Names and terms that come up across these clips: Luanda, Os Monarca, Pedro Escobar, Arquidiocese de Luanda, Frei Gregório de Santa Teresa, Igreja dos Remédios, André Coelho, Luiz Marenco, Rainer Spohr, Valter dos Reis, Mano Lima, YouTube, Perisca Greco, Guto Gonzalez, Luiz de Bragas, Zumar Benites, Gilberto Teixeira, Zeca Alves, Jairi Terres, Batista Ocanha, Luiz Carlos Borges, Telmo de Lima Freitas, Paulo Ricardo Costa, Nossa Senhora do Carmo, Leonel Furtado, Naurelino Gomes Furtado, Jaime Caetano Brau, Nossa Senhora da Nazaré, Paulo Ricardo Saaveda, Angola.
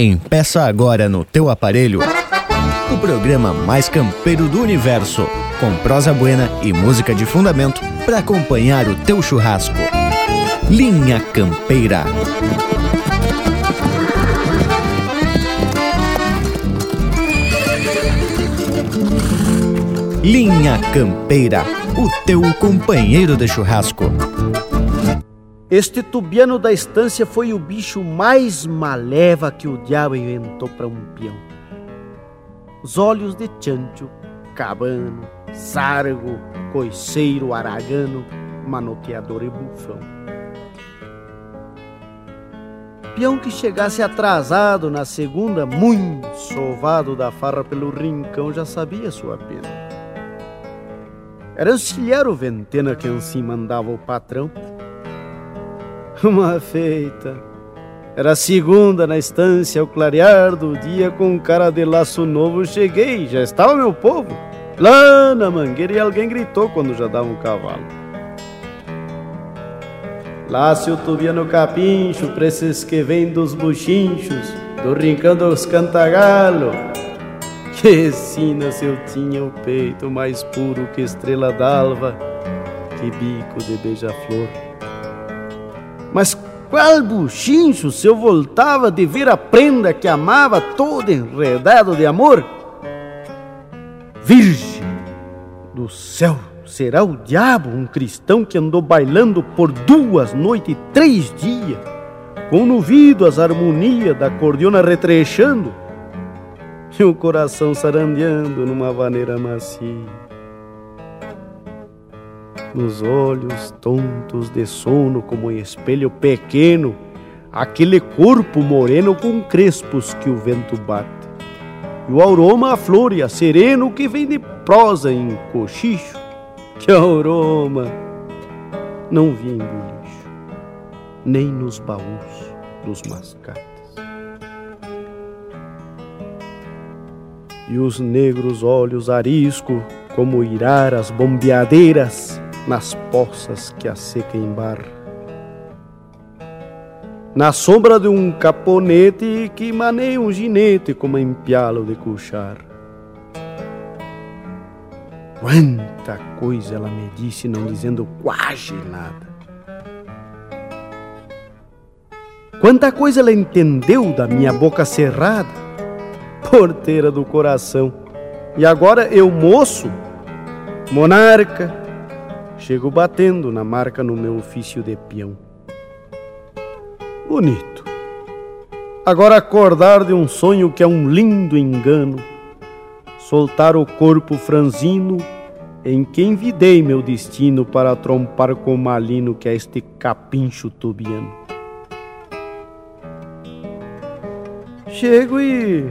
Empeça agora no teu aparelho o programa mais campeiro do universo, com prosa buena e música de fundamento para acompanhar o teu churrasco. Linha Campeira. Linha Campeira, o teu companheiro de churrasco. Este tubiano da estância foi o bicho mais maleva que o diabo inventou para um peão. Os olhos de chancho, cabano, sargo, coiceiro, aragano, manoteador e bufão. Peão que chegasse atrasado na segunda, muito sovado da farra pelo rincão, já sabia sua pena. Era auxiliar o Ventena que assim mandava o patrão. Uma feita. Era segunda na estância, ao clarear do dia, com um cara de laço novo cheguei, já estava meu povo lá na mangueira, e alguém gritou quando já dava um cavalo. Lá se o tubiano capincho, pra esses que vêm dos buchinchos, do rincão dos cantagalo. Que sina se eu tinha o peito mais puro que estrela d'alva, que bico de beija-flor. Mas qual buchincho se eu voltava de ver a prenda que amava todo enredado de amor? Virgem do céu, será o diabo um cristão que andou bailando por 2 noites e 3 dias, com no ouvido as harmonias da acordeona retrechando? E o coração sarandeando numa vaneira macia. Nos olhos tontos de sono, como em espelho pequeno, aquele corpo moreno com crespos que o vento bate, e o aroma à flor e a sereno que vem de prosa em cochicho. Que aroma não vinha em lixo, nem nos baús dos mascates. E os negros olhos arisco, como iraras bombeadeiras, nas poças que a seca embarra. Na sombra de um caponete que maneia um ginete como empialo de cuchar. Quanta coisa ela me disse, não dizendo quase nada. Quanta coisa ela entendeu da minha boca cerrada, porteira do coração. E agora eu, moço, monarca, chego batendo na marca no meu ofício de peão. Bonito. Agora acordar de um sonho que é um lindo engano, soltar o corpo franzino em que envidei meu destino para trompar com o malino que é este capincho tubiano. Chego e...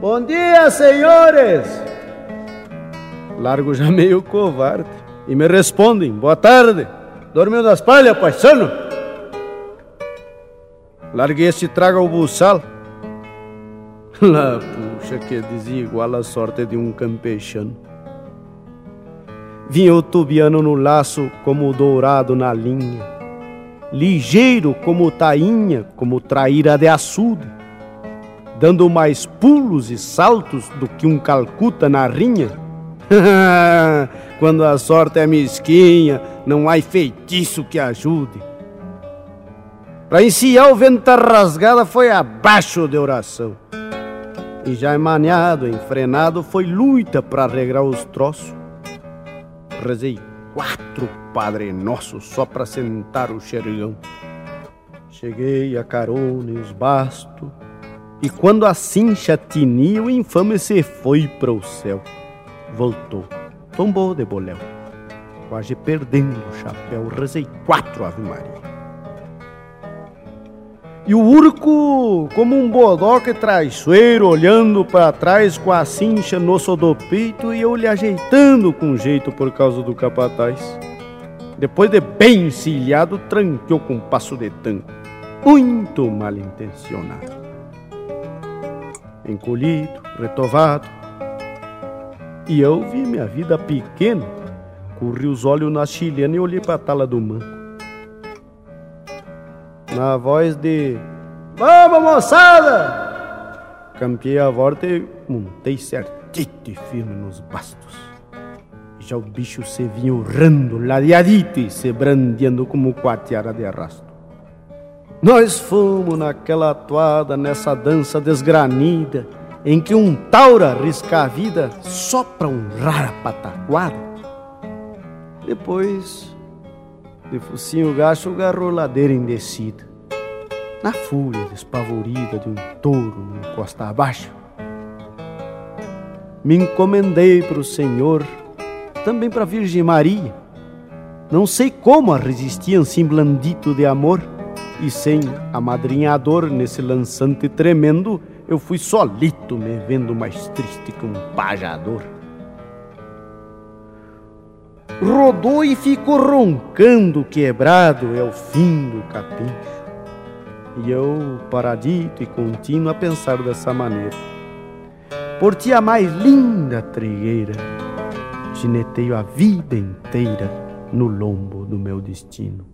Bom dia, senhores! Largo já meio covarde e me respondem, boa tarde. Dormiu das palhas, paisano? Larguei este trago ao buçal. Lá, puxa, que desigual a sorte de um campechano. Vinha o tubiano no laço como o dourado na linha, ligeiro como tainha, como traíra de açude, dando mais pulos e saltos do que um Calcuta na rinha. Quando a sorte é mesquinha, não há feitiço que ajude. Para enciar o vento rasgada foi abaixo de oração. E já emaneado, enfrenado, foi luta para regrar os troços. Rezei 4 Padre Nosso só para sentar o xergão. Cheguei a carona e os bastos, e quando assim chatinia, o infame se foi para o céu. Voltou, tombou de boléu, quase perdendo o chapéu. Rezei 4 Ave Maria. E o urco, como um bodoque traiçoeiro, olhando para trás com a cincha no osso do peito, e eu lhe ajeitando com jeito por causa do capataz. Depois de bem encilhado, tranqueou com um passo de tanco, muito mal intencionado. Encolhido, retovado. E eu vi minha vida pequena. Corri os olhos na chilena e olhei para a tala do manco. Na voz de Vamos, moçada! Campei a volta e montei certito e firme nos bastos. Já o bicho se vinha urrando, ladeadito e se brandeando como quatiara de arrasto. Nós fomos naquela atuada, nessa dança desgranida, em que um taura risca a vida só pra honrar a pataquada. Depois, de focinho gacho, agarrou ladeira indecida. Na fúria despavorida de um touro no costa abaixo, me encomendei pro Senhor, também pra Virgem Maria. Não sei como a resistiam sem blandito de amor, e sem amadrinhador nesse lançante tremendo, eu fui solito me vendo mais triste que um pajador. Rodou e ficou roncando quebrado, é o fim do capim. E eu, paradito e contínuo, a pensar dessa maneira. Por ti a mais linda trigueira, gineteio a vida inteira no lombo do meu destino.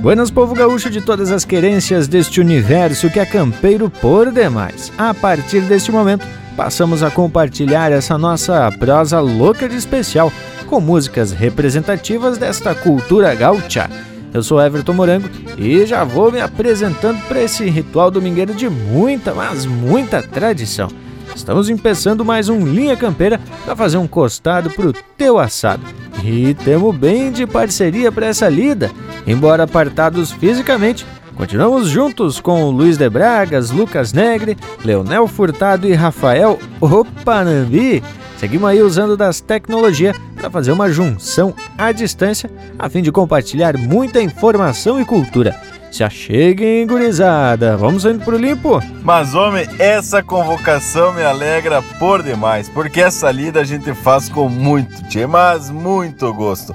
Buenas, povo gaúcho de todas as querências deste universo que é campeiro por demais. A partir deste momento, passamos a compartilhar essa nossa prosa louca de especial com músicas representativas desta cultura gaúcha. Eu sou Everton Morango e já vou me apresentando para esse ritual domingueiro de muita, mas muita tradição. Estamos empeçando mais um Linha Campeira para fazer um costado pro teu assado. E temos bem de parceria para essa lida. Embora apartados fisicamente, continuamos juntos com Luiz de Bragas, Lucas Negri, Leonel Furtado e Rafael Opanambi. Seguimos aí usando das tecnologias para fazer uma junção à distância, a fim de compartilhar muita informação e cultura. Se acheguem, gurizada. Vamos indo pro limpo? Mas, homem, essa convocação me alegra por demais, porque essa lida a gente faz com muito, mas muito gosto.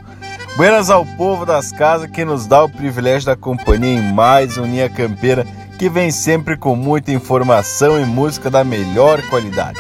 Buenas ao povo das casas que nos dá o privilégio da companhia em mais um Linha Campeira, que vem sempre com muita informação e música da melhor qualidade.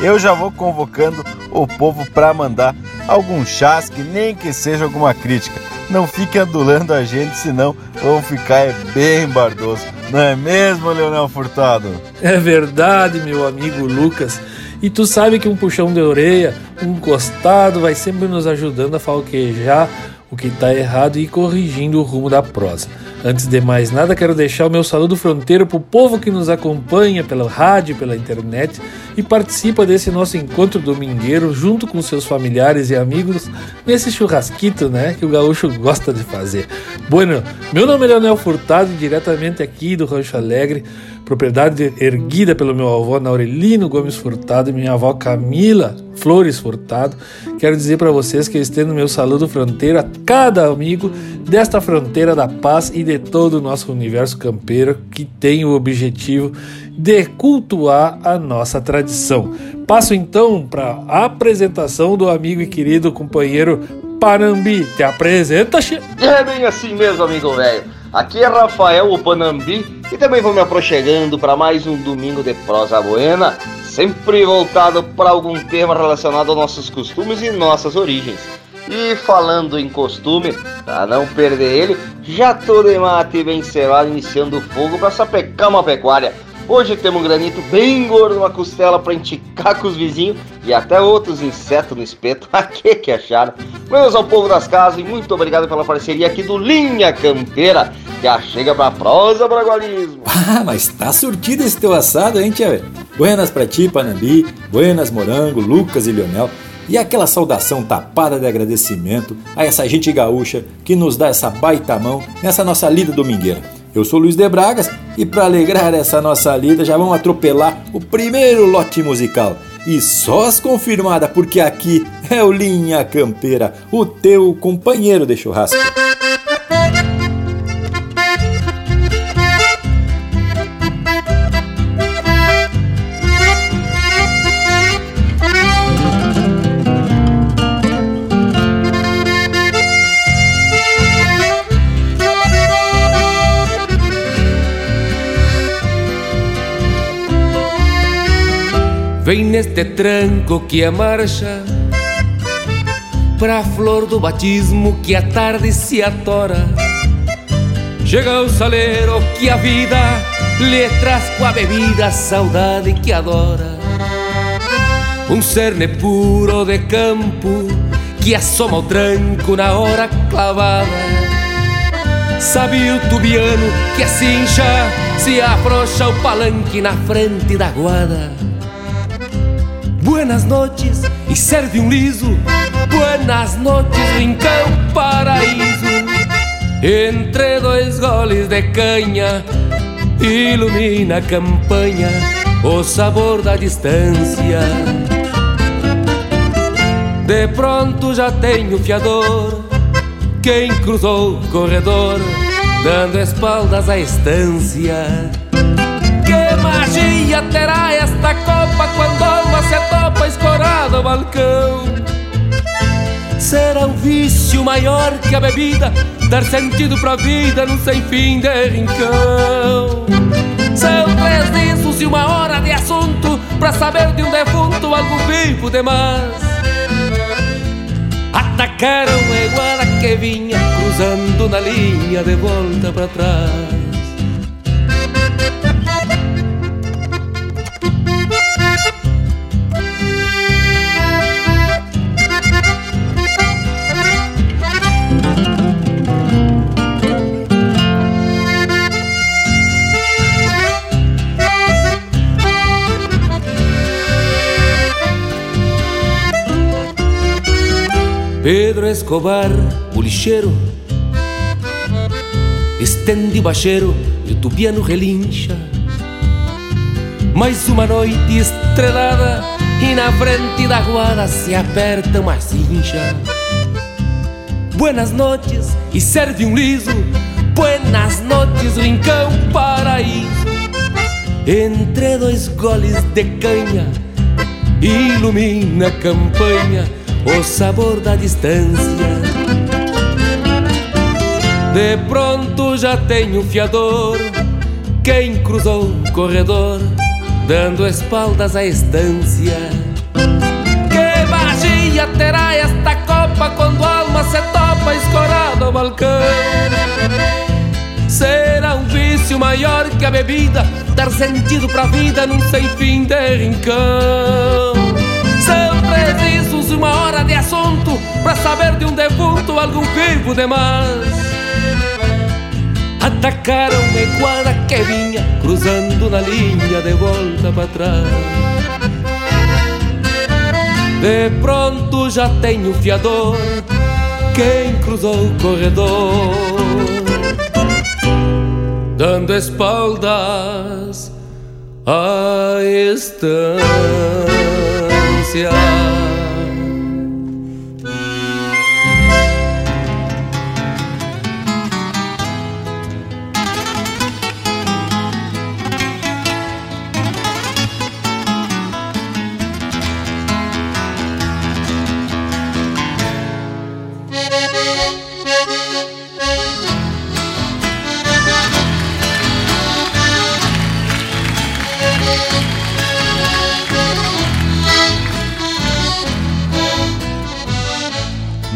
Eu já vou convocando o povo para mandar algum chasque, nem que seja alguma crítica. Não fique adulando a gente, senão vão ficar bem bardoso. Não é mesmo, Leonel Furtado? É verdade, meu amigo Lucas. E tu sabe que um puxão de orelha, um costado, vai sempre nos ajudando a falquejar o que está errado e corrigindo o rumo da prosa. Antes de mais nada, quero deixar o meu saludo fronteiro para o povo que nos acompanha pela rádio, pela internet e participa desse nosso encontro domingueiro junto com seus familiares e amigos nesse churrasquito, né, que o gaúcho gosta de fazer. Bueno, meu nome é Leonel Furtado, diretamente aqui do Rancho Alegre, propriedade erguida pelo meu avô Naurelino Gomes Furtado e minha avó Camila Flores Furtado. Quero dizer para vocês que eu estendo meu saludo fronteiro a cada amigo desta fronteira da paz e de todo o nosso universo campeiro, que tem o objetivo de cultuar a nossa tradição. Passo então para a apresentação do amigo e querido companheiro Panambi. Te apresenta, che... É bem assim mesmo, amigo velho. Aqui é Rafael Opanambi e também vou me aproximando para mais um domingo de prosa buena, sempre voltado para algum tema relacionado aos nossos costumes e nossas origens. E falando em costume, para não perder ele, já tô de mate bem selado, iniciando o fogo para sapecar uma pecuária. Hoje temos um granito bem gordo, uma costela para enticar com os vizinhos e até outros insetos no espeto. A que acharam? Meus ao povo das casas, e muito obrigado pela parceria aqui do Linha Campeira, que já chega pra prosa bragualismo. Ah, mas tá surtido esse teu assado, hein, tia? Buenas pra ti, Panambi, buenas Morango, Lucas e Leonel. E aquela saudação tapada de agradecimento a essa gente gaúcha que nos dá essa baita mão nessa nossa lida domingueira. Eu sou Luiz de Bragas e para alegrar essa nossa lida já vamos atropelar o primeiro lote musical. E só as confirmadas, porque aqui é o Linha Campeira, o teu companheiro de churrasco. Vem neste tranco que é marcha pra flor do batismo que a tarde se atora. Chega o saleiro que a vida lhe traz com a bebida a saudade que adora. Um cerne puro de campo que assoma o tranco na hora clavada. Sabe o tubiano que assim já se afrouxa o palanque na frente da guada. Buenas noches e serve um liso. Buenas noches, rincão, paraíso. Entre dois goles de canha ilumina a campanha o sabor da distância. De pronto já tem o fiador, quem cruzou o corredor, dando espaldas à estância. Que magia terá esta copa quando uma se topa escorada ao balcão? Será um vício maior que a bebida, dar sentido pra vida num sem fim de rincão. São três discos e uma hora de assunto pra saber de um defunto algo vivo demais. Atacaram a iguana que vinha cruzando na linha de volta pra trás. Pedro Escobar, o lixeiro, estende o bacheiro e o tubiano relincha. Mais uma noite estrelada e na frente da guarda se aperta uma cincha. Buenas noches e serve um liso. Buenas noches, rincão, paraíso. Entre dois goles de canha ilumina a campanha o sabor da distância. De pronto já tem um fiador, quem cruzou o corredor, dando espaldas à estância. Que magia terá esta copa quando a alma se topa escorada ao balcão? Será um vício maior que a bebida, dar sentido pra vida num sem fim de rincão. Uma hora de assunto pra saber de um defunto algum vivo demais. Atacaram uma iguana que vinha cruzando na linha de volta pra trás. De pronto já tem o fiador, quem cruzou o corredor, dando espaldas à estância.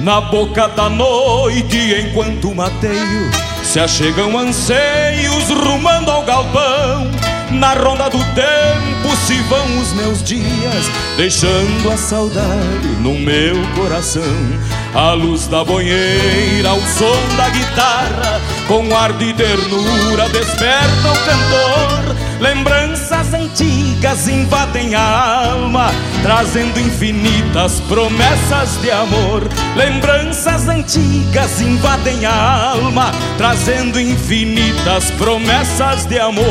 Na boca da noite, enquanto o mateio se achegam anseios rumando ao galpão. Na ronda do tempo se vão os meus dias, deixando a saudade no meu coração. A luz da banheira, o som da guitarra, com ar de ternura desperta o cantor. Lembranças antigas invadem a alma, trazendo infinitas promessas de amor. Lembranças antigas invadem a alma, trazendo infinitas promessas de amor.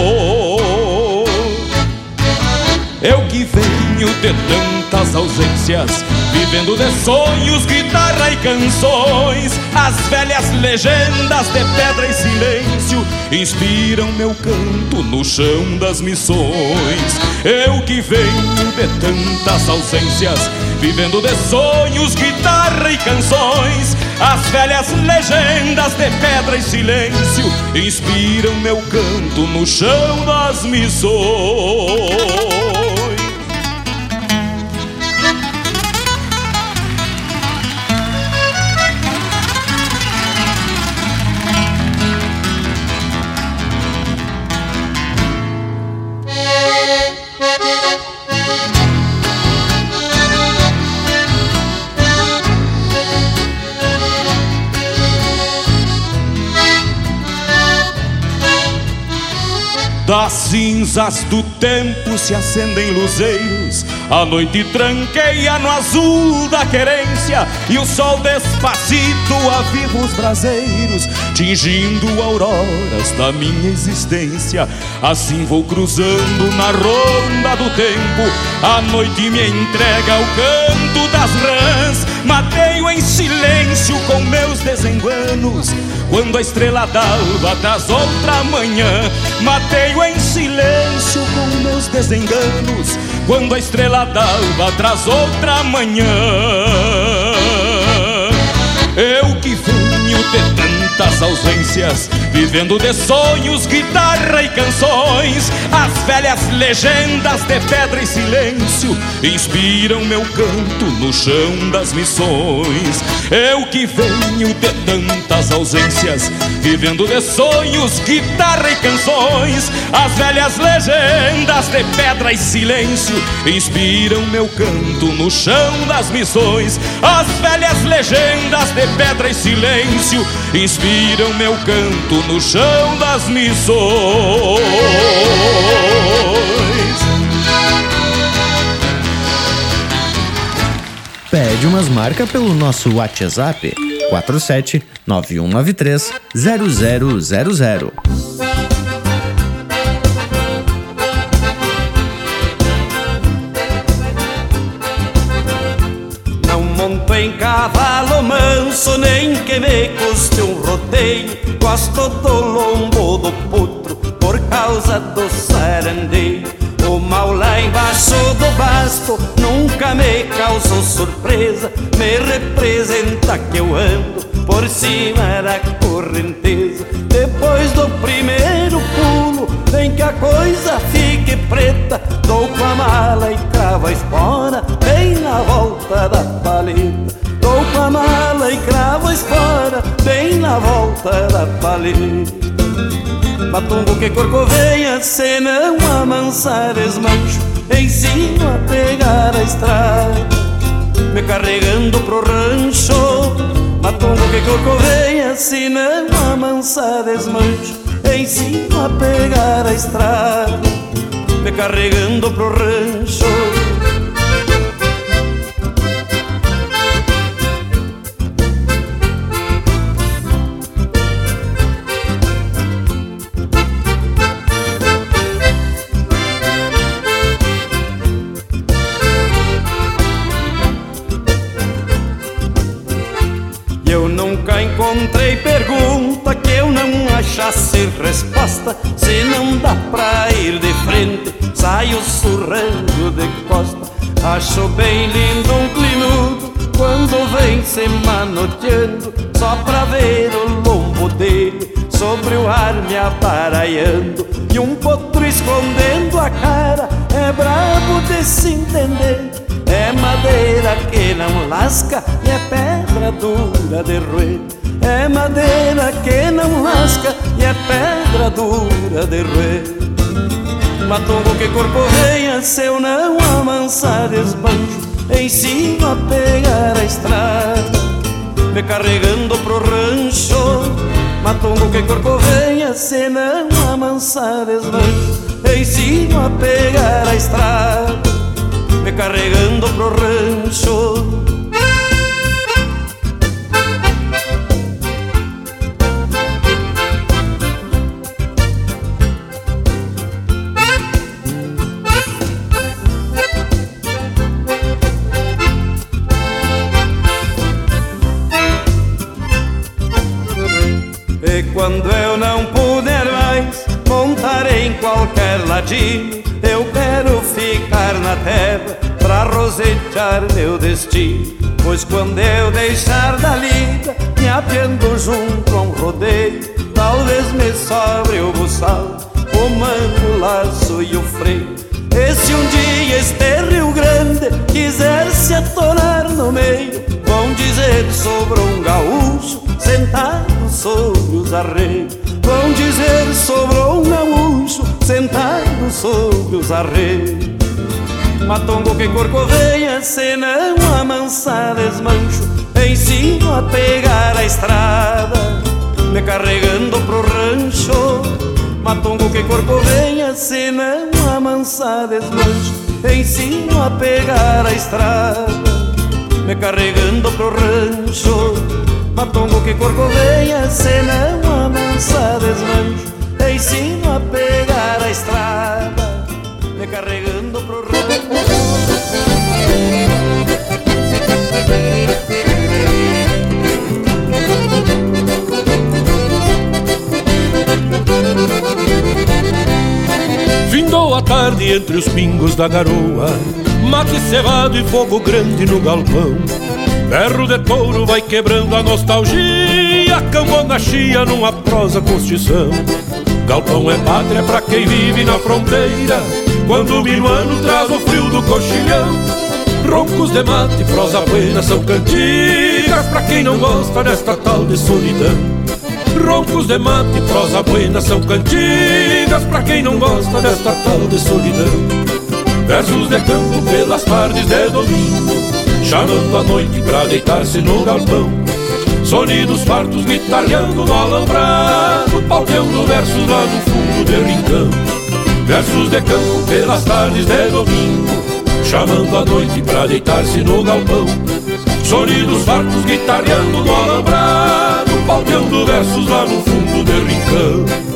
Eu que venho de tantas ausências, vivendo de sonhos, guitarra e canções. As velhas legendas de pedra e silêncio inspiram meu canto no chão das missões. Eu que venho de tantas ausências, vivendo de sonhos, guitarra e canções. As velhas legendas de pedra e silêncio inspiram meu canto no chão das missões. cinzas do tempo se acendem luzeiros, a noite tranqueia no azul da querência, e o sol despacito aviva os braseiros, tingindo auroras da minha existência. Assim vou cruzando na ronda do tempo, a noite me entrega o canto das rãs. Mateio em silêncio com meus desenganos, quando a estrela d'alva traz outra manhã. Mateio em silêncio com meus desenganos, quando a estrela d'alva traz outra manhã. Eu que venho de tantas ausências, vivendo de sonhos, guitarra e canções. As velhas legendas de pedra e silêncio inspiram meu canto no chão das missões. Eu que venho de tantas ausências, vivendo de sonhos, guitarra e canções. As velhas legendas de pedra e silêncio inspiram meu canto no chão das missões. As velhas legendas de pedra e silêncio inspiram meu canto no chão das missões. Pede umas marcas pelo nosso WhatsApp 47 9193 0000. Não monto em cavalo manso, nem que me custe um rodeio. Gosto do lombo do potro por causa do sarandeio. O mal lá embaixo do basto nunca me causou surpresa, me representa que eu ando por cima da correnteza. Depois do primeiro pulo, nem que a coisa fique preta, dou com a mala e cravo a espora bem na volta da paleta. Dou com a mala e cravo a espora bem na volta da paleta. Batumbo que corcoveia, se não amansar esmancho, ensino a pegar a estrada me carregando pro rancho. Batumbo que corcoveia, se não amansar esmancho, ensino a pegar a estrada me carregando pro rancho. Encontrei pergunta que eu não achasse resposta. Se não dá pra ir de frente, saio surrando de costa. Acho bem lindo um clinudo quando vem se manoteando, só pra ver o lombo dele sobre o ar me aparaiando. E um potro escondendo a cara, é brabo de se entender. É madeira que não lasca e é pedra dura de roer. É madeira que não lasca e é pedra dura de roer. Matungo que corcoveia, se eu não amansar esbanjo, ensino a pegar a estrada me carregando pro rancho. Matungo que corcoveia, se não amansar esbanjo, ensino a pegar a estrada me carregando pro rancho. E quando eu não puder mais montar em qualquer ladinho, eu quero ficar na terra pra rosetear meu destino. Pois quando eu deixar da lida, me apiando junto a um rodeio, talvez me sobre o buçal, o mango, o laço e o freio. E se um dia este Rio Grande quiser se atorar no meio, vão dizer sobre um gaúcho sentado sobre os arreios. Vão dizer sobrou um gaúcho sentado sobre os arreios. Matongo que corcoveia, se não amansar desmancho, ensino a pegar a estrada me carregando pro rancho. matongo que corcovenha, se não amansar desmancho, ensino a pegar a estrada, me carregando pro rancho. Matongo que corcovenha, se não amansar desmancho, ensino a pegar a estrada, me carregando pro rancho. Findou a tarde entre os pingos da garoa, mate cevado e fogo grande no galpão. Berro de touro vai quebrando a nostalgia, cambona chia numa prosa constição. Galpão é pátria pra quem vive na fronteira, quando o minuano traz o frio do coxilhão. Roncos de mate e prosa buena são cantigas pra quem não gosta desta tal de solidão. Roncos de mate, prosa buena são cantigas pra quem não gosta desta tal de solidão. Versos de campo pelas tardes de domingo, chamando a noite pra deitar-se no galpão. Sonidos fartos guitarreando no alambrado, palpeando versos lá no fundo de rincão. Versos de campo pelas tardes de domingo, chamando a noite pra deitar-se no galpão. Sonidos fartos guitarreando no alambrado, palpeando versos lá no fundo de rincão.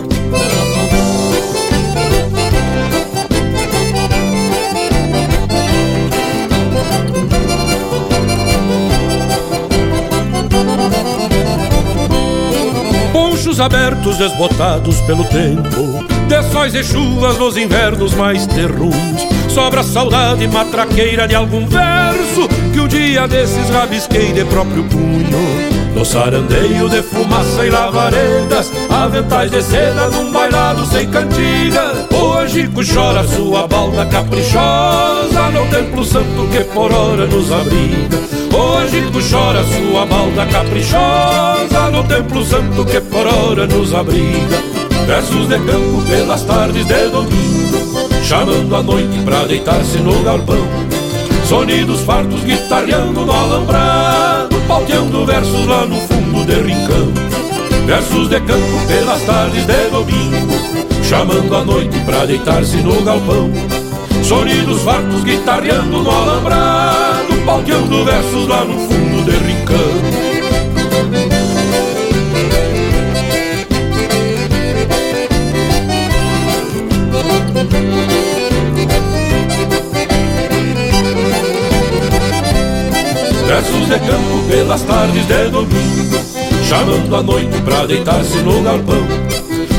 Ponchos abertos desbotados pelo tempo, de sóis e chuvas nos invernos mais terruns. Sobra saudade matraqueira de algum verso que um dia desses rabisquei de próprio punho. No sarandeio de fumaça e lavaredas, aventais de seda num bailado sem cantiga, o angico chora sua balda caprichosa no templo santo que por hora nos abriga. O angico chora sua balda caprichosa no templo santo que por hora nos abriga. Versos de campo pelas tardes de domingo, chamando a noite pra deitar-se no galpão. Sonidos fartos guitarreando no alambrado, palteando versos lá no fundo de rincão. Versos de campo pelas tardes de domingo, chamando a noite pra deitar-se no galpão. Sonidos fartos guitarreando no alambrado, palteando versos lá no fundo de rincão. Versos de campo pelas tardes de domingo, chamando a noite pra deitar-se no galpão.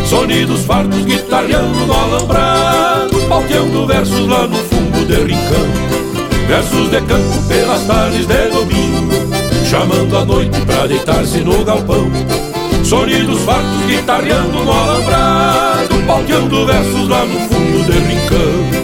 Sonidos fartos guitarreando no alambrado, palteando versos lá no fundo de rincão. Versos de campo pelas tardes de domingo, chamando a noite pra deitar-se no galpão. Sonidos fartos guitarreando no alambrado, palteando versos lá no fundo de rincão.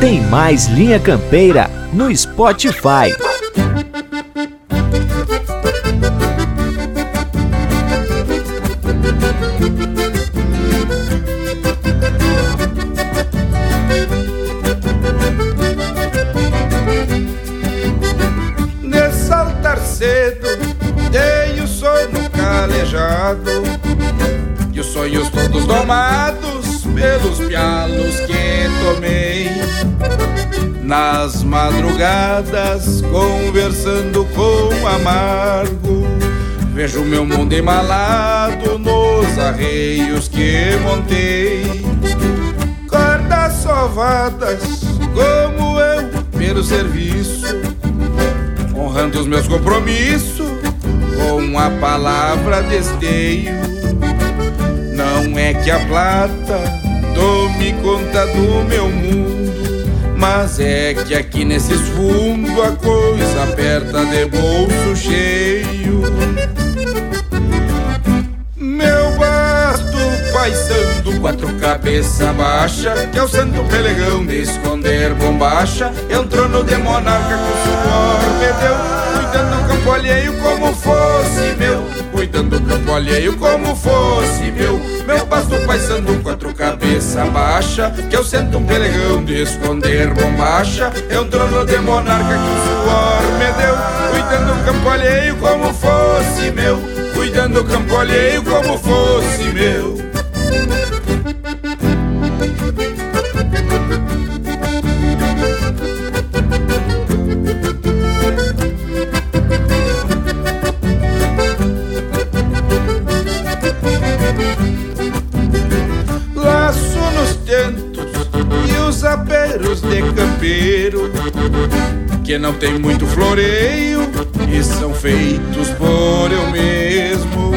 Tem mais Linha Campeira no Spotify. De saltar cedo, dei o sono calejado e os sonhos todos domados pelos pialos que tomei. Nas madrugadas, conversando com amargo, vejo meu mundo embalado nos arreios que montei. Cordas sovadas, como eu, pelo serviço, honrando os meus compromissos, com a palavra desteio. Não é que a plata tome conta do meu mundo, mas é que aqui nesses fundos a coisa aperta de bolso cheio. Meu basto paisando, quatro cabeça baixa, que é o santo pelegão de esconder bombacha, entrou no de monarca que o suor perdeu. cuidando do campo alheio como fosse meu, cuidando do campo alheio como fosse meu. Meu pasto paisando quatro cabeça baixa, que eu sento um pelegão de esconder bombacha. É um trono de monarca que o suor me deu, cuidando do campo alheio como fosse meu, cuidando do campo alheio como fosse meu. Campeiro, que não tem muito floreio e são feitos por eu mesmo.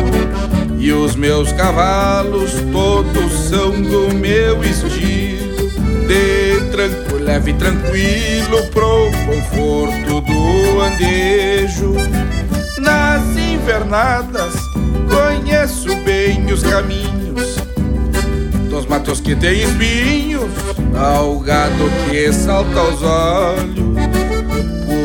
E os meus cavalos todos são do meu estilo, de tranco leve e tranquilo pro conforto do andejo. Nas invernadas conheço bem os caminhos dos matos que tem espinhos, ao gado que salta aos olhos.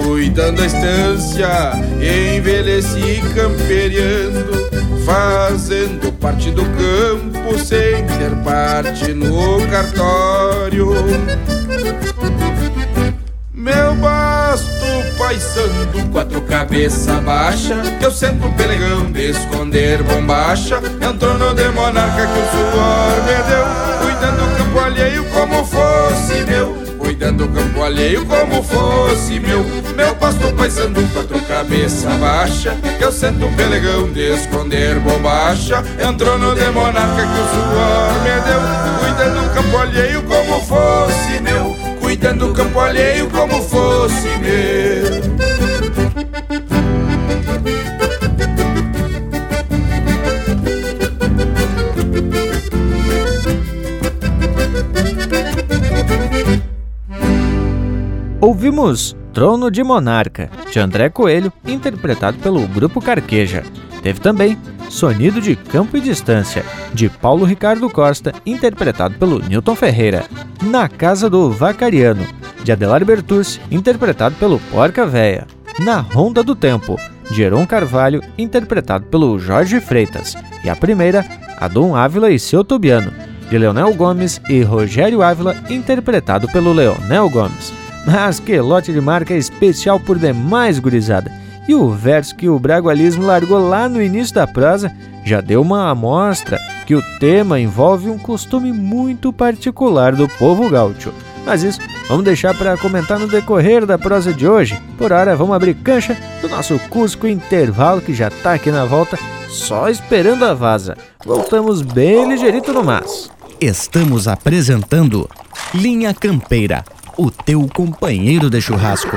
Cuidando a estância, envelheci campeirando, fazendo parte do campo sem ter parte no cartório. Meu basto paisando quatro cabeça baixa, que eu sento um pelegão de esconder bombacha. É um trono de monarca que o suor me deu, cuidando do campo alheio como fosse meu, cuidando do campo alheio como fosse meu. Meu pasto paisando quatro cabeça baixa, que eu sento um pelegão de esconder bombacha. É um trono de monarca que o suor me deu, cuidando do campo alheio como fosse meu, cuidando do campo alheio como fosse meu. Ouvimos Trono de Monarca, de André Coelho, interpretado pelo Grupo Carqueja. Teve também Sonido de Campo e Distância, de Paulo Ricardo Costa, interpretado pelo Newton Ferreira. Na Casa do Vacariano, de Adelar Bertuz, interpretado pelo Porca-Véia. Na Ronda do Tempo, de Heron Carvalho, interpretado pelo Jorge Freitas. E a primeira, Adão Ávila e Seu Tobiano, de Leonel Gomes e Rogério Ávila, interpretado pelo Leonel Gomes. Mas que lote de marca especial por demais, gurizada! E o verso que o bragualismo largou lá no início da prosa já deu uma amostra que o tema envolve um costume muito particular do povo gaúcho. Mas isso vamos deixar para comentar no decorrer da prosa de hoje. Por hora, vamos abrir cancha do nosso Cusco Intervalo, que já tá aqui na volta, só esperando a vaza. Voltamos bem ligeirito no mas. Estamos apresentando Linha Campeira, o teu companheiro de churrasco.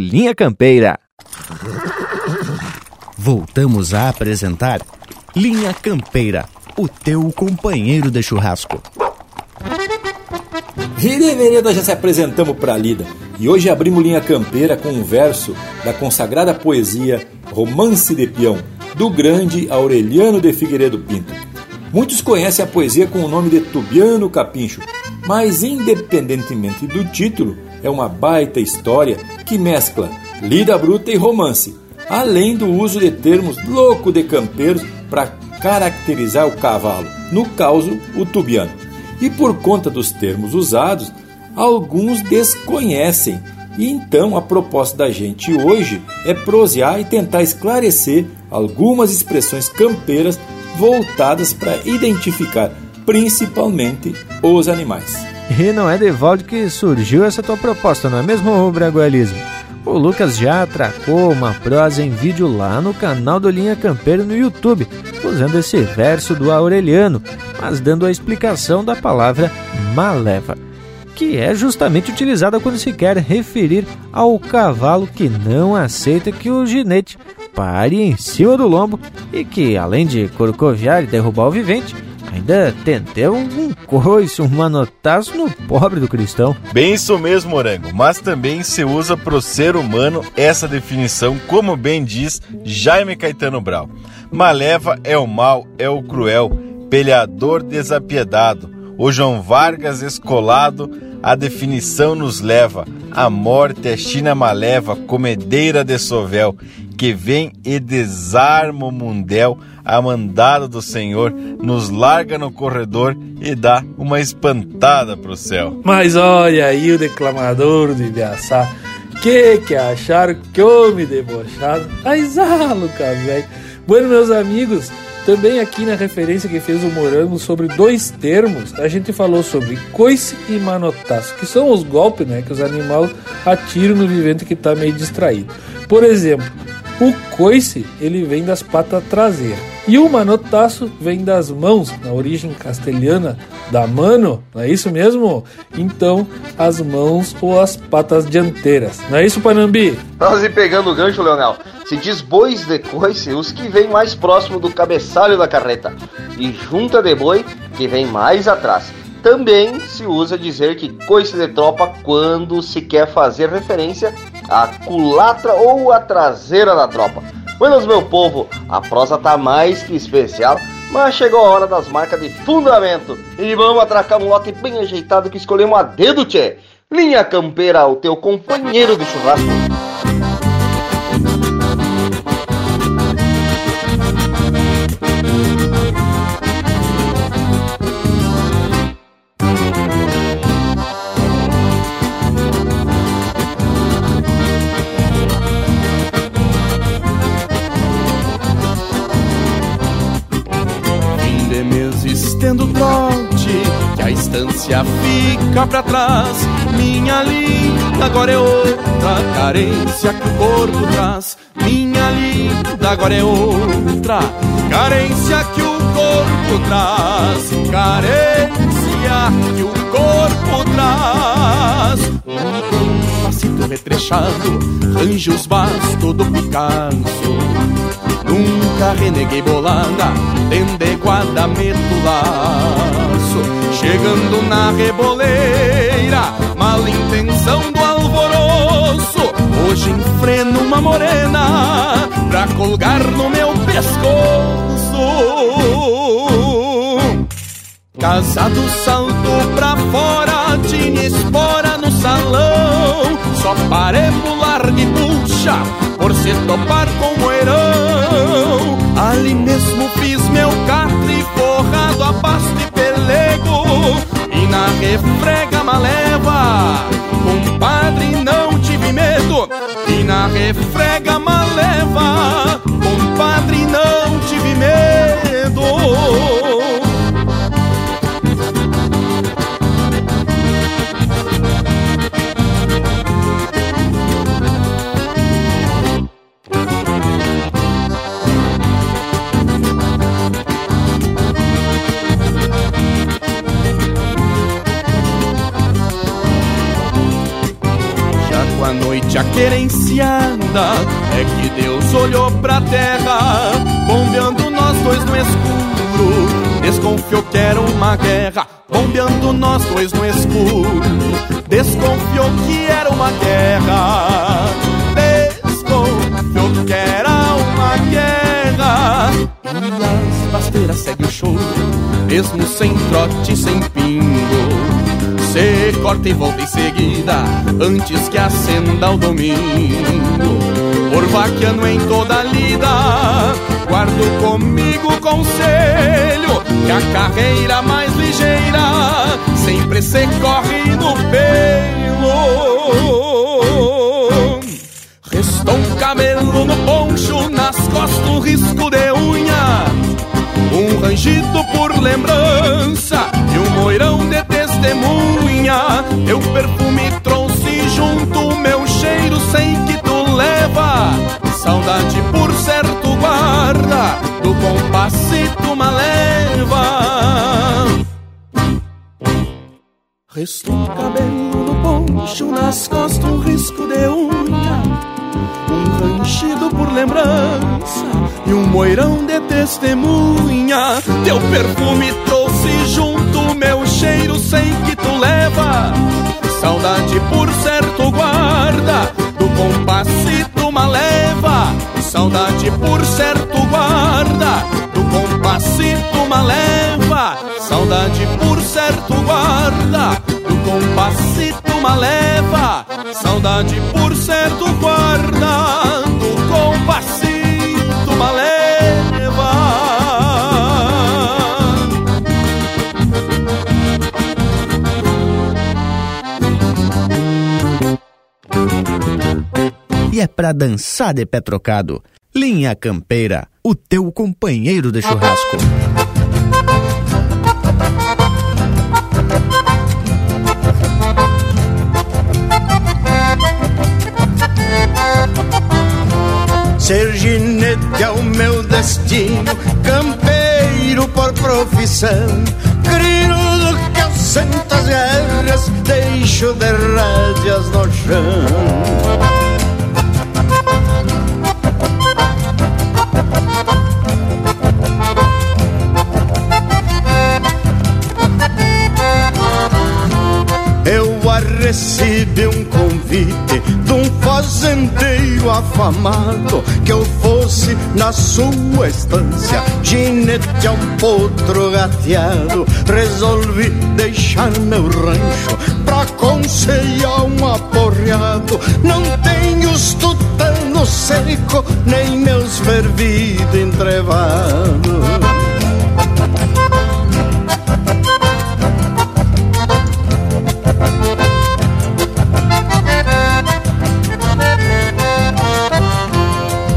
Linha Campeira. Voltamos a apresentar Linha Campeira, o teu companheiro de churrasco. Virei vereda, já se apresentamos para a lida e hoje abrimos Linha Campeira com um verso da consagrada poesia Romance de Peão, do grande Aureliano de Figueiredo Pinto. Muitos conhecem a poesia com o nome de Tubiano Capincho, mas independentemente do título, é uma baita história que mescla lida bruta e romance, além do uso de termos louco de campeiros para caracterizar o cavalo, no caso o tubiano. E por conta dos termos usados, alguns desconhecem, e então a proposta da gente hoje é prosear e tentar esclarecer algumas expressões campeiras voltadas para identificar principalmente os animais. E não é de Valde que surgiu essa tua proposta, não é mesmo, bragualismo? O Lucas já atracou uma prosa em vídeo lá no canal do Linha Campeiro no YouTube, usando esse verso do Aureliano, mas dando a explicação da palavra maleva, que é justamente utilizada quando se quer referir ao cavalo que não aceita que o jinete pare em cima do lombo e que, além de corcoviar e derrubar o vivente, ainda tentou um coice, um manotaço no pobre do cristão. Bem isso mesmo, Morango, mas também se usa pro ser humano essa definição, como bem diz Jaime Caetano Brau. Maleva é o mal, é o cruel, pelhador desapiedado, o João Vargas escolado, a definição nos leva, a morte é China maleva, comedeira de sovel, que vem e desarma o mundel, a mandada do Senhor nos larga no corredor e dá uma espantada pro céu. Mas olha aí o declamador do Ibiaçá, que acharam que homem debochado? Mas Lucas, velho. Bueno, meus amigos, também aqui na referência que fez o Morango sobre dois termos, a gente falou sobre coice e manotaço, que são os golpes, né, que os animais atiram no vivente que tá meio distraído. Por exemplo, o coice, ele vem das patas traseiras. E o manotaço vem das mãos, na origem castelhana da mano, não é isso mesmo? Então, as mãos ou as patas dianteiras. Não é isso, Panambi? Nós ir pegando o gancho, Leonel. Se diz bois de coice, os que vêm mais próximo do cabeçalho da carreta. E junta de boi, que vem mais atrás. Também se usa dizer que coice de tropa quando se quer fazer referência à culatra ou à traseira da tropa. Buenas, meu povo, a prosa tá mais que especial, mas chegou a hora das marcas de fundamento. E vamos atracar um lote bem ajeitado que escolhemos a dedo, tchê. Linha Campeira, o teu companheiro de churrasco. Tendo trote, que a estância fica pra trás. Minha linda, agora é outra carência que o corpo traz. Minha linda, agora é outra carência que o corpo traz. Carência que o corpo traz. Passito retrechado, ranjos vastos, todo Picasso. Nunca reneguei bolada, dendeguada, meto laço. Chegando na reboleira, mala intenção do alvoroço. Hoje enfreno uma morena pra colgar no meu pescoço. Casado salto pra fora, tinha espora no salão. Só paremos larga e puxa, por se topar com o Heron. Ali mesmo fiz meu catre, forrado a pasto e pelego. E na refrega maleva, compadre, não tive medo. E na refrega maleva, compadre, não tive medo. A noite aquerenciada é que Deus olhou pra terra, bombeando nós dois no escuro, desconfiou que era uma guerra. Bombeando nós dois no escuro, desconfiou que era uma guerra. Desconfiou que era uma guerra. E as rasteiras segue o show, mesmo sem trote, sem pingo. Se corta e volta em seguida, antes que acenda o domingo. Orvaquiano em toda lida, guardo comigo o conselho que a carreira mais ligeira sempre se corre no pelo. Restou um cabelo no poncho, nas costas um risco de unha, um rangido por lembrança e um moirão de testemunha. Teu perfume trouxe junto meu cheiro, sei que tu leva saudade por certo guarda do compassito maleva. Restou cabelo rancho nas costas, um risco de unha, um ranchido por lembrança e um moirão de testemunha. Teu perfume trouxe junto meu cheiro, sei que tu leva saudade por certo guarda do compasse uma leva, saudade por certo guarda do compassito uma leva, saudade por certo guarda do compassito uma leva, saudade por certo guarda do compassito uma leva. E é pra dançar de pé trocado. Linha Campeira, o teu companheiro de churrasco. Ser ginete é o meu destino, campeiro por profissão. Crino do que eu sento as guerras, deixo de rédeas no chão. Recebi um convite de um fazendeiro afamado que eu fosse na sua estância ginete a um potro gateado. Resolvi deixar meu rancho pra aconselhar um aporreado. Não tenho os tutã no cerco, nem meus fervidos entrevados.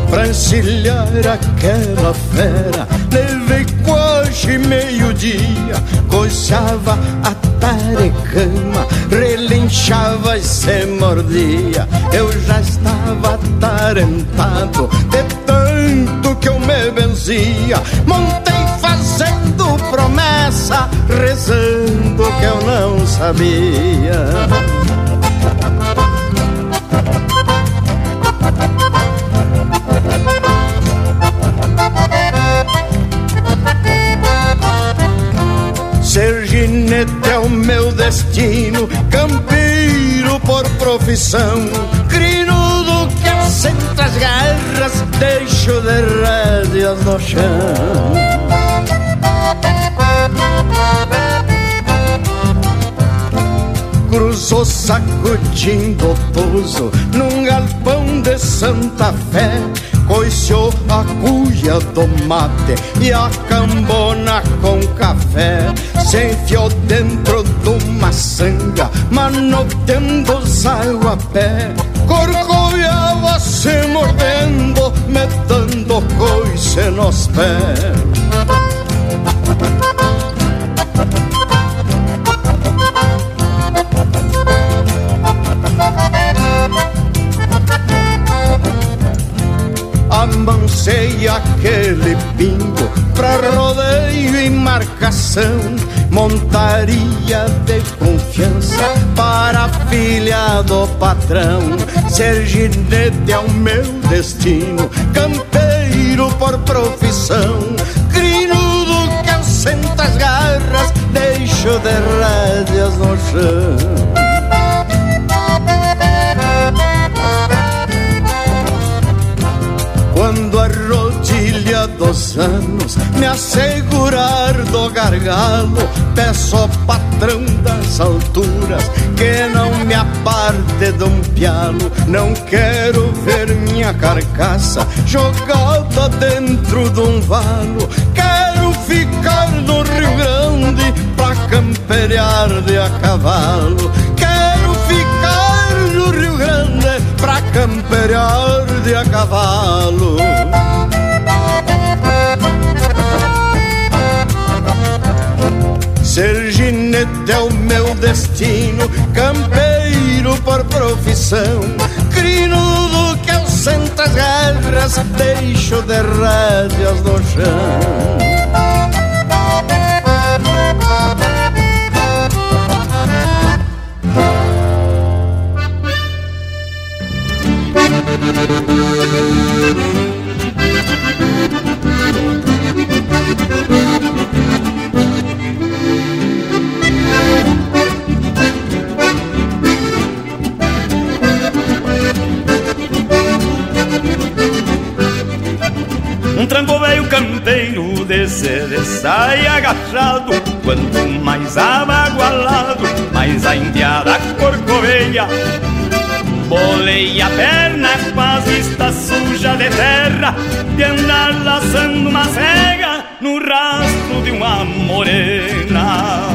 Pra encilhar aquela fera, levei quase meio-dia. Coçava a tarecama, relinchava e se mordia. Eu já estava atarentado de tanto que eu me benzia. Montei fazendo promessa, rezando que eu não sabia. Ser ginete é o meu destino, campeiro por profissão. Crinudo que assenta as garras, deixo de rédeas no chão. Cruzou sacudindo o pouso num galpão de Santa Fé. Coiceou a cuia do mate e a cambona com café. Se enfiou dentro de uma sanga, manoteando os aguapé. Corcoviava se mordendo, metendo coice nos pés. Amancei aquele pingo pra rodeio e marcação. Montaria de confiança para a filha do patrão. Ser ginete é o meu destino, campeiro por profissão. Crinudo que assenta as garras, deixo de rédeas no chão. Quando a rodilha dos anos me assegurar do gargalo, peço ao patrão das alturas que não me aparte de um pialo. Não quero ver minha carcaça jogada dentro de um valo. Quero ficar no Rio Grande pra camperear de a cavalo. Quero ficar no Rio Grande pra camperear de a cavalo. Ser ginete é o meu destino, campeiro por profissão. Crinudo que assenta as garras, deixo de rédeas no chão. descer, sai agachado. Quanto mais abagualado, mais a indiada corcoveia. Bolei a perna, quase está suja de terra, de andar laçando uma cega no rastro de uma morena.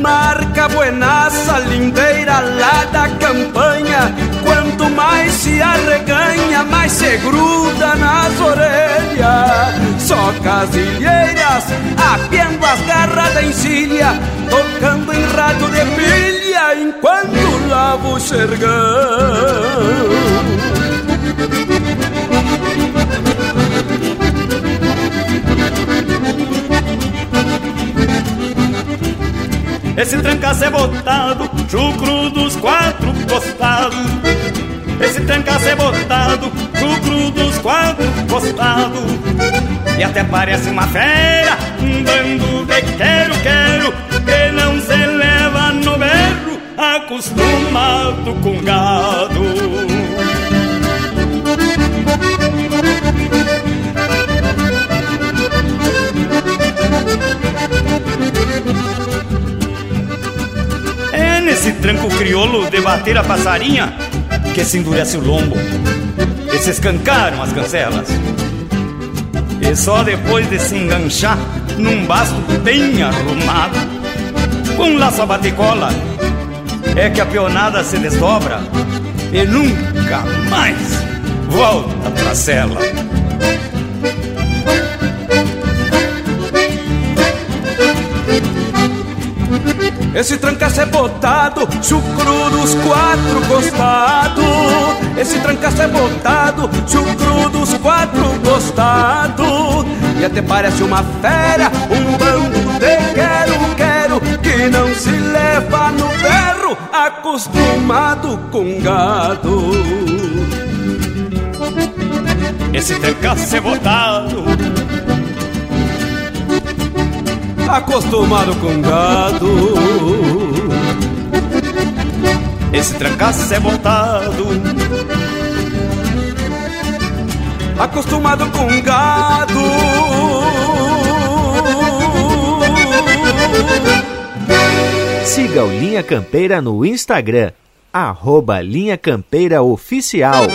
Marca buenaça, lindeira lá da campanha. Quanto mais se arreganha, mais se gruda nas orelhas. Só casilheiras, apiando as garras da encilha, tocando em rato de pilha enquanto lava o xergão. Esse trancaço é botado, chucro dos quatro costados. Esse trancaço é botado, chucro dos quatro costados. E até parece uma fera, um bando de quero-quero, que não se leva no berro, acostumado com gado. É nesse tranco crioulo de bater a passarinha que se endurece o lombo e se escancaram as cancelas. E só depois de se enganchar num basto bem arrumado, com um laço a batecola, é que a peonada se desdobra e nunca mais volta pra cela. Esse trancaço é botado, chucro dos quatro costados. Esse trancaço é botado, chucro dos quatro costados. E até parece uma fera, um bando de quero-quero, que não se leva no berro, acostumado com gado. Esse trancaço é botado, acostumado com gado. Esse trancaço é botado, acostumado com gado. Siga o Linha Campeira no Instagram, @Linha Campeira Oficial.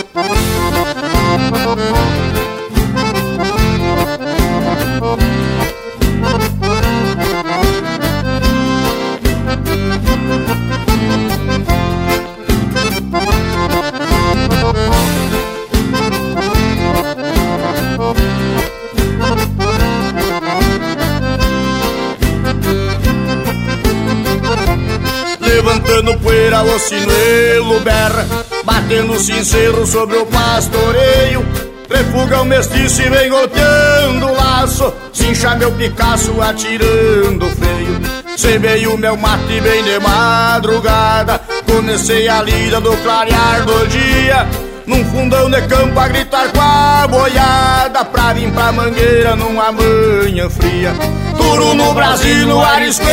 Levantando poeira, o sinuelo berra, batendo sincero sobre o pastoreio. Refuga o mestiço e vem goteando o laço, cincha meu Picasso atirando freio. Semei o meu mate bem de madrugada, comecei a lida do clarear do dia. Num fundão de campo a gritar com a boiada, pra vir pra mangueira numa manhã fria. Turo no Brasil, no arisco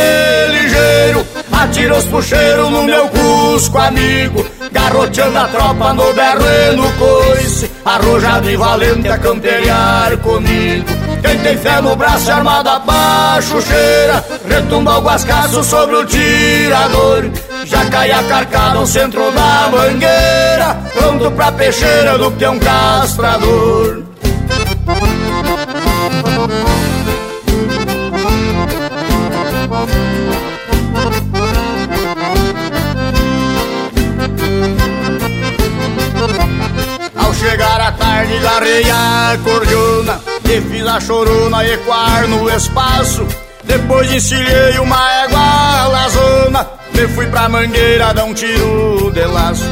ligeiro, atira os puxeiros no meu cusco amigo, garroteando a tropa no berro e no coice, arrojado e valente a campear comigo. Quem tem fé no braço é armado abaixo cheira, retumba o guascaço sobre o tirador. Já cai a carcada no centro da mangueira, pronto pra peixeira do que é um castrador. Ao chegar à tarde, garrei a cordona e fiz a chorona ecoar no espaço. Depois encilhei uma égua lazona, me fui pra mangueira dar um tiro de laço.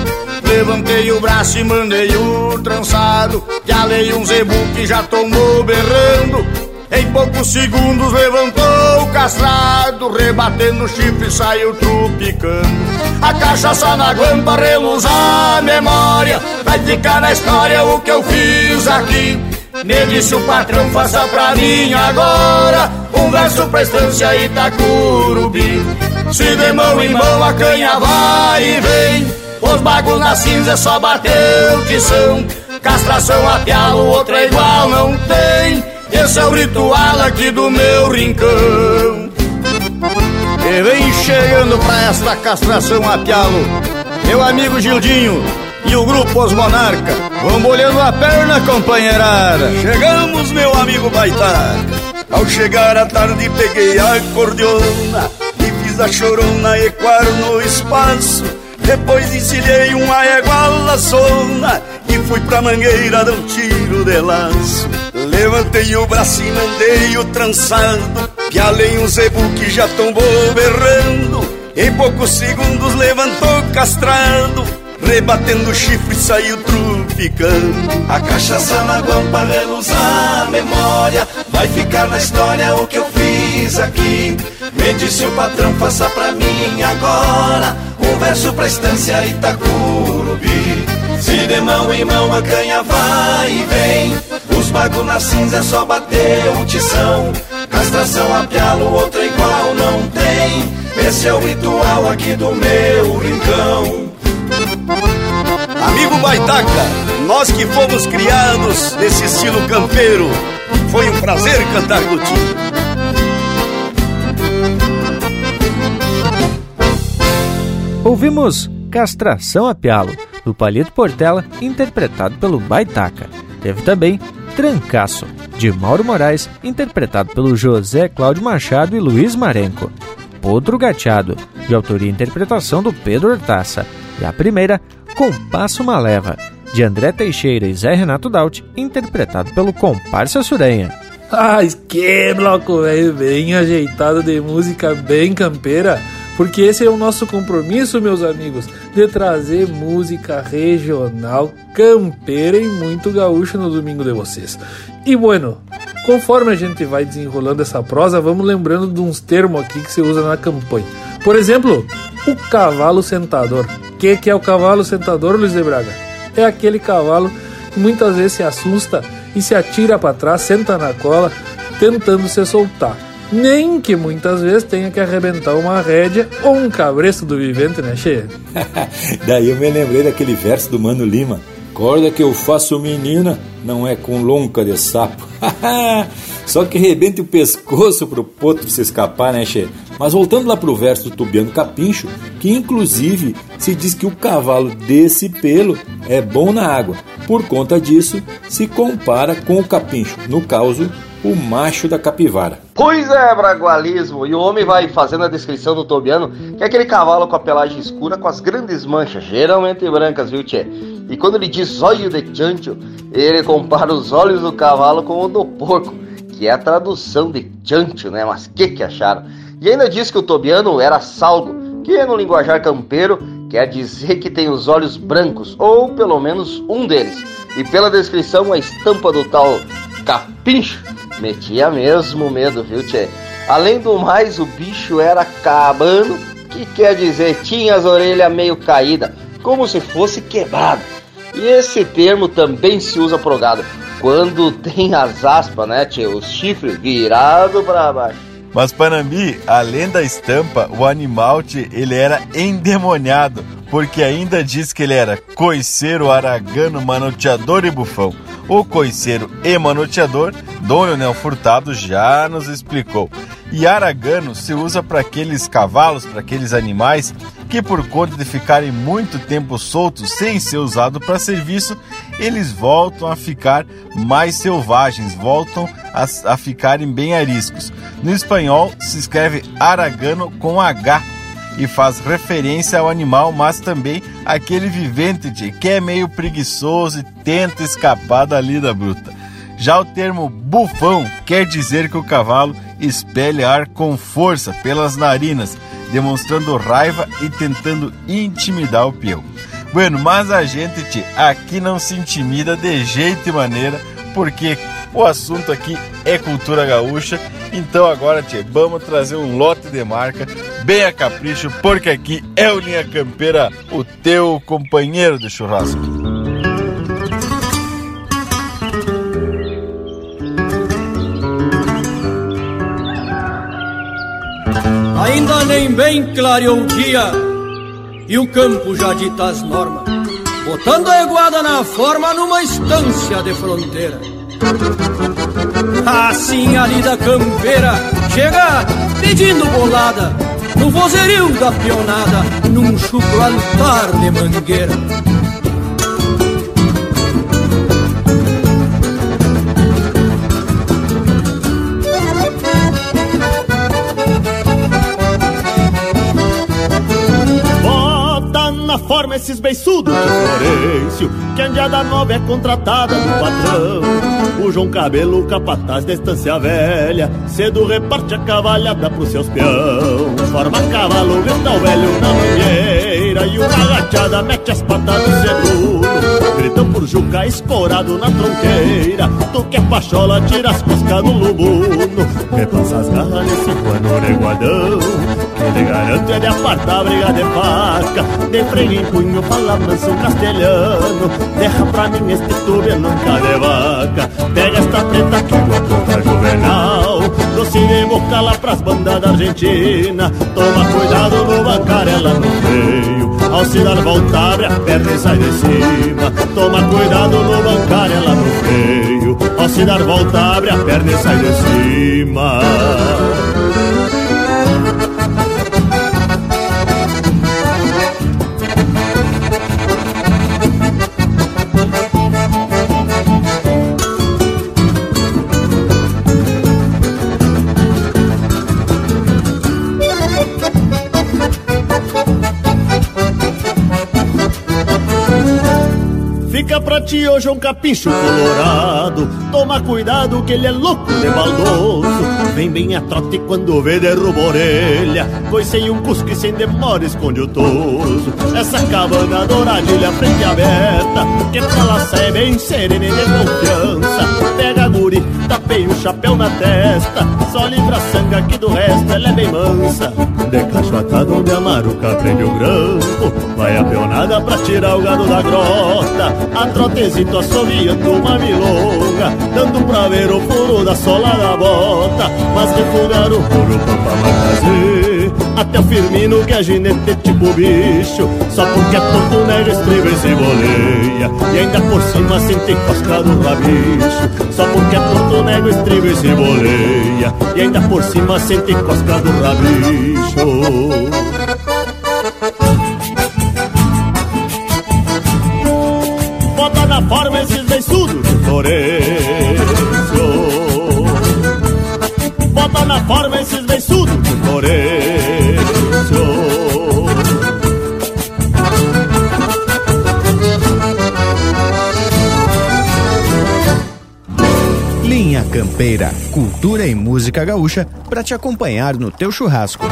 Levantei o braço e mandei o trançado, que alei um zebu que já tomou berrando. Em poucos segundos levantou o castrado, rebatendo o chifre e saiu trupicando. A cachaça na guampa reluz a memória, vai ficar na história o que eu fiz aqui. Me disse o patrão, faça pra mim agora um verso pra estância Itacurubi. Se de mão em mão a canha vai e vem, os bagos na cinza é só bater o tição. Castração a pialo, outra igual não tem. Esse é o ritual aqui do meu rincão. E vem chegando pra esta castração a pialo meu amigo Gildinho e o grupo Os Monarca. Vão molhando a perna, companheirada. Chegamos, meu amigo Baitaca. Ao chegar à tarde peguei a acordeona e fiz a chorona ecoar no espaço. Depois ensilhei uma égua laçona e fui pra mangueira dar um tiro de laço. Levantei o braço e mandei o trançado, pialei um zebu que já tombou berrando. Em poucos segundos levantou castrado, rebatendo o chifre e saiu truficando. A cachaça na guampa reluzar a memória, vai ficar na história o que eu fiz aqui. Me disse o patrão, faça pra mim agora um verso pra estância Itacurubi. Se de mão em mão a canha vai e vem, os bagos na cinza é só bater o tição. Castração a pialo, outra igual não tem. Esse é o ritual aqui do meu rincão. Amigo Baitaca, nós que fomos criados nesse estilo campeiro, foi um prazer cantar contigo. Ouvimos Castração a Pialo, do Palito Portela, interpretado pelo Baitaca. Teve também Trancaço, de Mauro Moraes, interpretado pelo José Cláudio Machado e Luiz Marenco. Potro Gateado, de autoria e interpretação do Pedro Hortaça. E a primeira, Compasso Maleva, de André Teixeira e Zé Renato Daut, interpretado pelo Comparsa Surenha. Ai, que bloco, velho, bem ajeitado de música bem campeira. Porque esse é o nosso compromisso, meus amigos, de trazer música regional, campeira e muito gaúcha no domingo de vocês. E bueno, conforme a gente vai desenrolando essa prosa, vamos lembrando de uns termos aqui que se usa na campanha. Por exemplo, o cavalo sentador. O que é o cavalo sentador, Luiz de Braga? É aquele cavalo que muitas vezes se assusta e se atira para trás, senta na cola, tentando se soltar. Nem que muitas vezes tenha que arrebentar uma rédea ou um cabresto do vivente, né, cheia? Daí eu me lembrei daquele verso do Mano Lima. Corda que eu faço menina, não é com lonca de sapo. Só que rebente o pescoço pro potro se escapar, né, cheia? Mas voltando lá pro verso do Tubiano Capincho, que inclusive se diz que o cavalo desse pelo é bom na água. Por conta disso, se compara com o capincho. No caso, o macho da capivara. Pois é, bragualismo. E o homem vai fazendo a descrição do Tobiano, que é aquele cavalo com a pelagem escura, com as grandes manchas, geralmente brancas, viu, tchê? E quando ele diz olho de chancho, ele compara os olhos do cavalo com o do porco, que é a tradução de chancho, né? Mas que acharam? E ainda diz que o Tobiano era salgo, que no linguajar campeiro quer dizer que tem os olhos brancos, ou pelo menos um deles. E pela descrição, a estampa do tal capincho metia mesmo medo, viu, tchê? Além do mais, o bicho era cabano, que quer dizer tinha as orelhas meio caídas, como se fosse quebrado. E esse termo também se usa pro gado, quando tem as aspas, né, tchê? Os chifres virados pra baixo. Mas, Panambi, além da estampa, o animal, tchê, ele era endemoniado, porque ainda diz que ele era coiceiro, aragano, manoteador e bufão. O coiceiro e manoteador, Dom Leonel Furtado já nos explicou. E aragano se usa para aqueles cavalos, para aqueles animais que, por conta de ficarem muito tempo soltos sem ser usado para serviço, eles voltam a ficar mais selvagens, voltam a ficarem bem ariscos. No espanhol se escreve aragano com H e faz referência ao animal, mas também àquele vivente que é meio preguiçoso e tenta escapar da lida bruta. Já o termo bufão quer dizer que o cavalo expele ar com força pelas narinas, demonstrando raiva e tentando intimidar o peão. Bueno, mas a gente aqui não se intimida de jeito e maneira, porque o assunto aqui é cultura gaúcha. Então agora, vamos trazer um lote de marca bem a capricho, porque aqui é o Linha Campeira, o teu companheiro de churrasco. ainda nem bem clareou o dia e o campo já dita as normas, botando a iguada na forma numa estância de fronteira. Assim ali da campeira chega pedindo bolada no vozerio da pionada, num chucro altar de mangueira. Forma esses beiçudos de Florencio, que andiada nova é contratada do patrão. O João Cabelo, capataz da estância velha, cedo reparte a cavalhada pros seus peão. Forma cavalo, grita o velho na mangueira, e uma rachada mete as patas no celulo. Gritam por Juca, escorado na tronqueira, tu que é pachola, tira as coscas do lubuno. Repassa as garras nesse pano reguadão, de garanto é de apartar a briga de faca. De freio em punho, palavra são castelhano, derra pra mim este tube, nunca de vaca. Pega esta treta que vou aprontar juvenal, doce de boca lá pras bandas da Argentina. Toma cuidado no bancarela no freio, ao se dar volta abre a perna e sai de cima. Toma cuidado no bancarela no freio, ao se dar volta abre a perna e sai de cima. Fica pra ti hoje um capincho colorado, toma cuidado que ele é louco de baldoso. Vem bem a trote quando vê derruba a orelha, pois sem um cusco e sem demora esconde o toso. Essa cabana douradilha frente aberta, que pra laça é bem serena e de confiança. Pega a guri, tapei um chapéu na testa, só livra a sanga que do resto ela é bem mansa. De cacho atado onde a maruca prende o grampo, vai a peonada pra tirar o gado da grota. A trotezito assoviando uma milonga, dando pra ver o furo da sola da bota. Mas refugar o furo pra fazer até o Firmino que é ginete tipo bicho, só porque é topo negro estriba e se boleia, e ainda por cima sente cosca do rabicho. Só porque é topo negro estriba e se boleia, e ainda por cima sente cosca do rabicho. Forma esses beiçudos de Florencio, bota na forma esses beiçudos de Florencio. Linha Campeira, cultura e música gaúcha para te acompanhar no teu churrasco.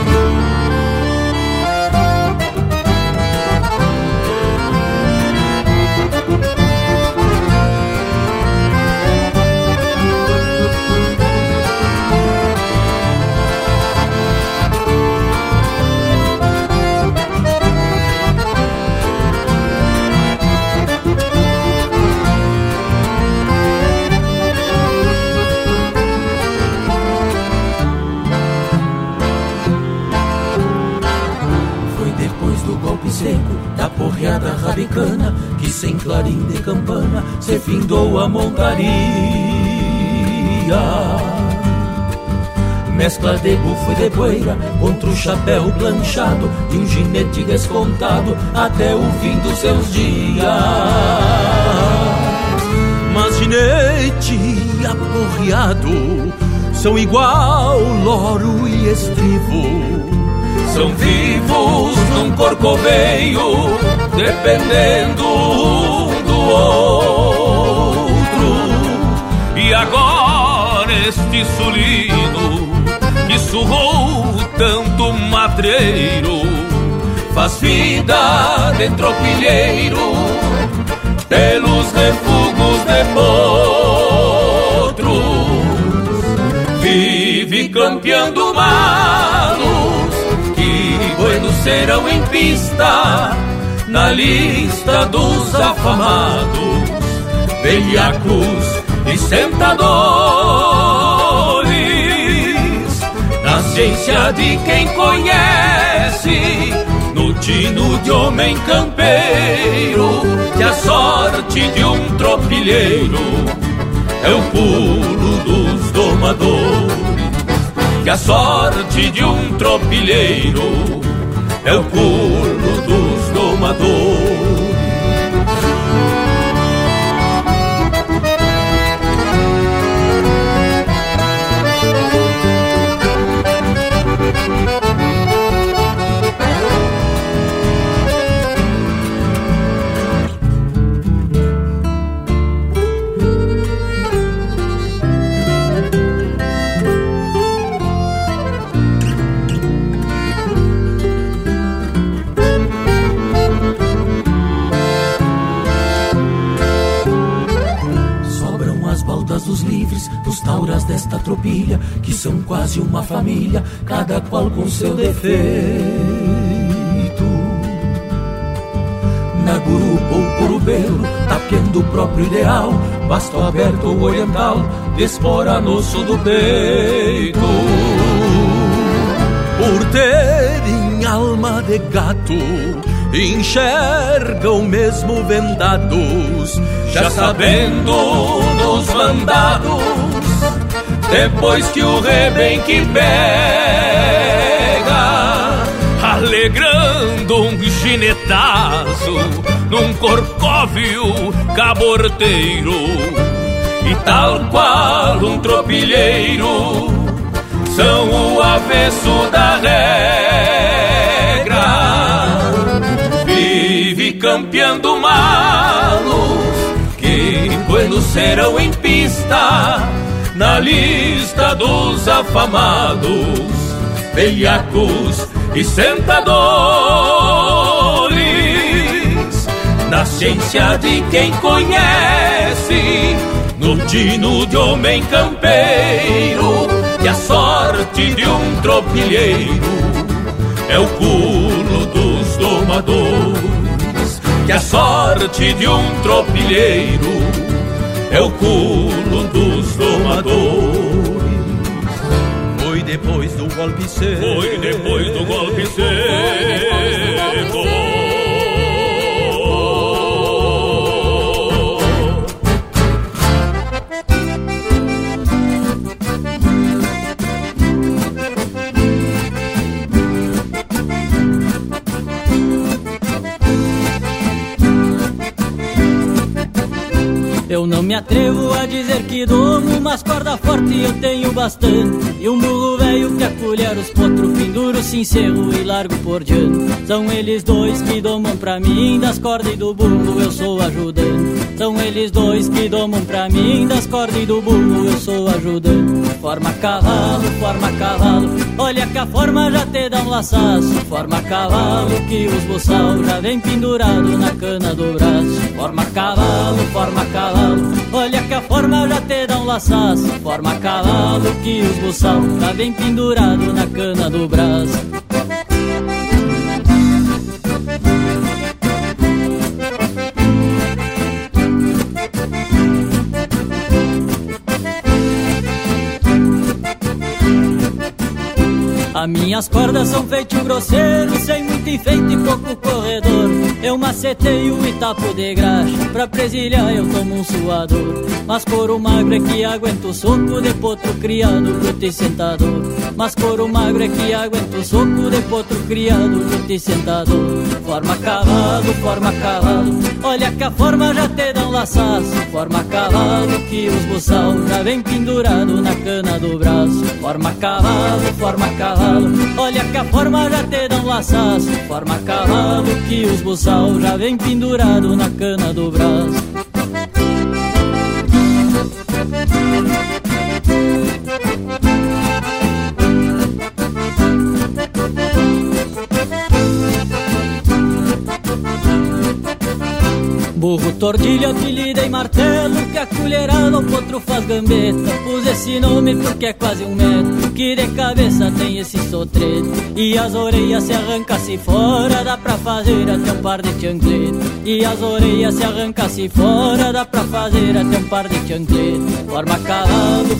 Que sem clarim de campana se findou a montaria, mescla de bufo e de poeira contra o chapéu planchado de um ginete descontado até o fim dos seus dias. Mas ginete aporreado são igual loro e estribo, são vivos num corcoveio, dependendo um do outro. E agora este sulino que surrou tanto matreiro faz vida de tropilheiro pelos refugos de potros. Vive campeando malos que buenos serão em pista, na lista dos afamados, velhacos e sentadores. Na ciência vivência de quem conhece, no tino de homem campeiro, que a sorte de um tropilheiro é o pulo dos domadores, que a sorte de um tropilheiro é o pulo dos domadores. Dos livres, dos tauras desta tropilha, que são quase uma família, cada qual com seu defeito. Na gurupa ou curubelo, taquendo o próprio ideal, basto aberto ou oriental, despora nosso do peito. Por terem alma de gato, enxergam mesmo vendados, já sabendo nos mandados, depois que o rebenque pega, alegrando um ginetazo num corcóvio caborteiro, e tal qual um tropilheiro são o avesso da regra. Campeando malos que buenos serão em pista, na lista dos afamados, velhacos e sentadores, na ciência de quem conhece, no tino de homem campeiro, que a sorte de um tropilheiro é o pulo dos domadores, que a sorte de um tropilheiro é o culo dos domadores. Foi depois do golpe seco, foi depois do golpe seco. Eu não me atrevo a dizer que domo, mas corda forte eu tenho bastante, e um mulo velho que acolher os potros, penduro, sincero e largo por diante. São eles dois que domam pra mim, das cordas e do bumbo eu sou ajudante. São eles dois que domam pra mim, das cordas e do bumbo eu sou ajudante. Forma cavalo, olha que a forma já te dá um laçaço. Forma cavalo que os boçal já vem pendurado na cana do braço. Forma cavalo, olha que a forma já te dá um laçaço. Forma cavalo que os buçal tá bem pendurado na cana do braço. As minhas cordas são feito grosseiro, sem muito enfeite e pouco corredor. Eu maceteio e tapo de graxa, pra presilhar eu tomo um suador. Mas couro magro é que aguenta o soco de potro criado pro te sentador. Mas couro magro é que aguenta o soco de potro criado pro te sentador. Forma cavalo, olha que a forma já te dá um laçaço. Forma cavalo que os buçal já vem pendurado na cana do braço. Forma cavalo, olha que a forma já te dá um laçaço. Forma cavalo que os buçal já vem pendurado na cana do braço. Burro Tordilha, filida e martelo, que a colherada o potro faz gambeta. Pus esse nome porque é quase um metro que de cabeça tem esse sotreto. E as orelhas se arranca-se fora, dá pra fazer até um par de chancleto. E as orelhas se arranca-se fora, dá pra fazer até um par de chancleto. Forma calado,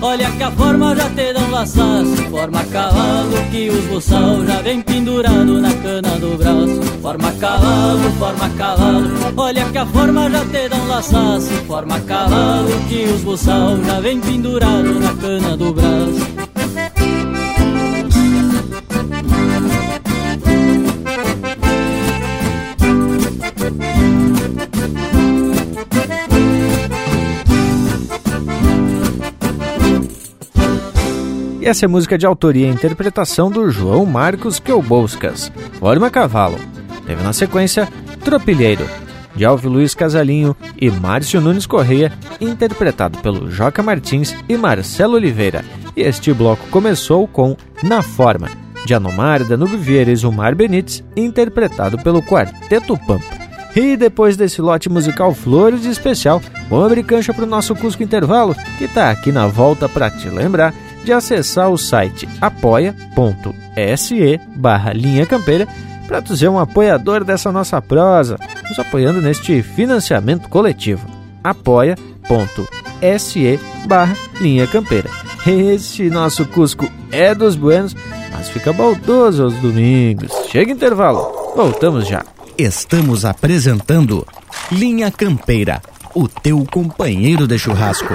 olha que a forma já te dá um laçaço. Forma calado que os buçal já vem pendurado na cana do braço. Forma calado, olha que a forma já te dá um laçaço. Forma calado que os buçal já vem pendurado na cana do braço. Essa é música de autoria e interpretação do João Marcos Queuboscas, Forma Cavalo. Teve na sequência Tropilheiro, de Alves Luiz Casalinho e Márcio Nunes Correia, interpretado pelo Joca Martins e Marcelo Oliveira. E este bloco começou com Na Forma, de Anomar, Danube Vieira e Zumar Benites, interpretado pelo Quarteto Pampa. E depois desse lote musical Flores de Especial, vamos abrir cancha para o nosso Cusco Intervalo, que está aqui na volta para te lembrar de acessar o site apoia.se/linha campeira para tu ser um apoiador dessa nossa prosa, nos apoiando neste financiamento coletivo. apoia.se/linha campeira. Este nosso Cusco é dos buenos, mas fica baldoso aos domingos. Chega intervalo, voltamos já. Estamos apresentando Linha Campeira, o teu companheiro de churrasco.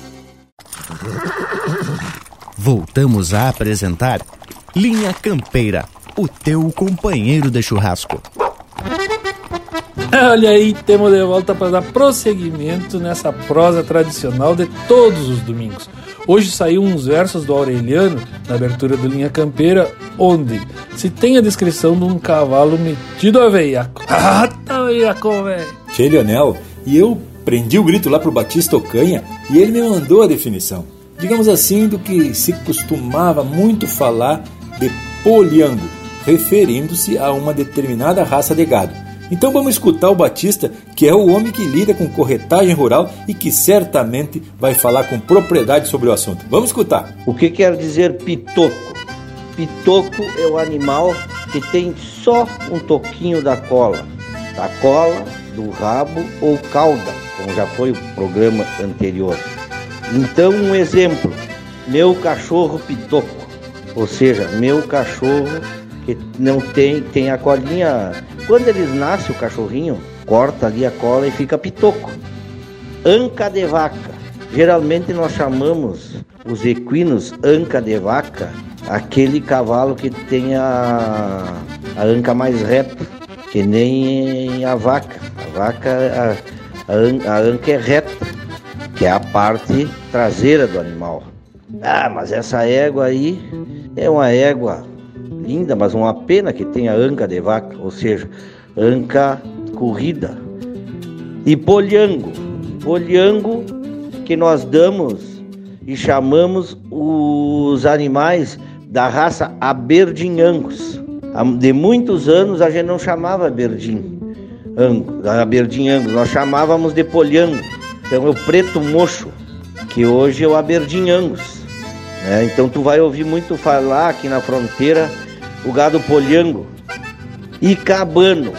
Voltamos a apresentar Linha Campeira, o teu companheiro de churrasco. Olha aí, temos de volta para dar prosseguimento nessa prosa tradicional de todos os domingos. Hoje saiu uns versos do Aureliano, na abertura do Linha Campeira, onde se tem a descrição de um cavalo metido a veiaco. Ah, tá veiaco, velho! Che, Leonel, e eu prendi o grito lá pro Batista Ocanha e ele me mandou a definição. Digamos assim, do que se costumava muito falar de poliango, referindo-se a uma determinada raça de gado. Então vamos escutar o Batista, que é o homem que lida com corretagem rural e que certamente vai falar com propriedade sobre o assunto. Vamos escutar. O que quer dizer pitoco? Pitoco é o animal que tem só um toquinho da cola, do rabo ou cauda, como já foi o programa anterior. Então, um exemplo, meu cachorro pitoco, ou seja, meu cachorro que não tem a colinha. Quando eles nascem, o cachorrinho corta ali a cola e fica pitoco. Anca de vaca, geralmente nós chamamos os equinos anca de vaca, aquele cavalo que tem a anca mais reta, que nem a vaca. A vaca, a anca é reta, que é a parte traseira do animal. Ah, mas essa égua aí é uma égua linda, mas uma pena que tenha anca de vaca, ou seja, anca corrida. E poliango, poliango que nós damos e chamamos os animais da raça aberdinhangos. De muitos anos a gente não chamava aberdinhangos, nós chamávamos de poliango. Então é o preto mocho, que hoje é o aberdinhangos. É, então tu vai ouvir muito falar aqui na fronteira o gado poliango. E cabano,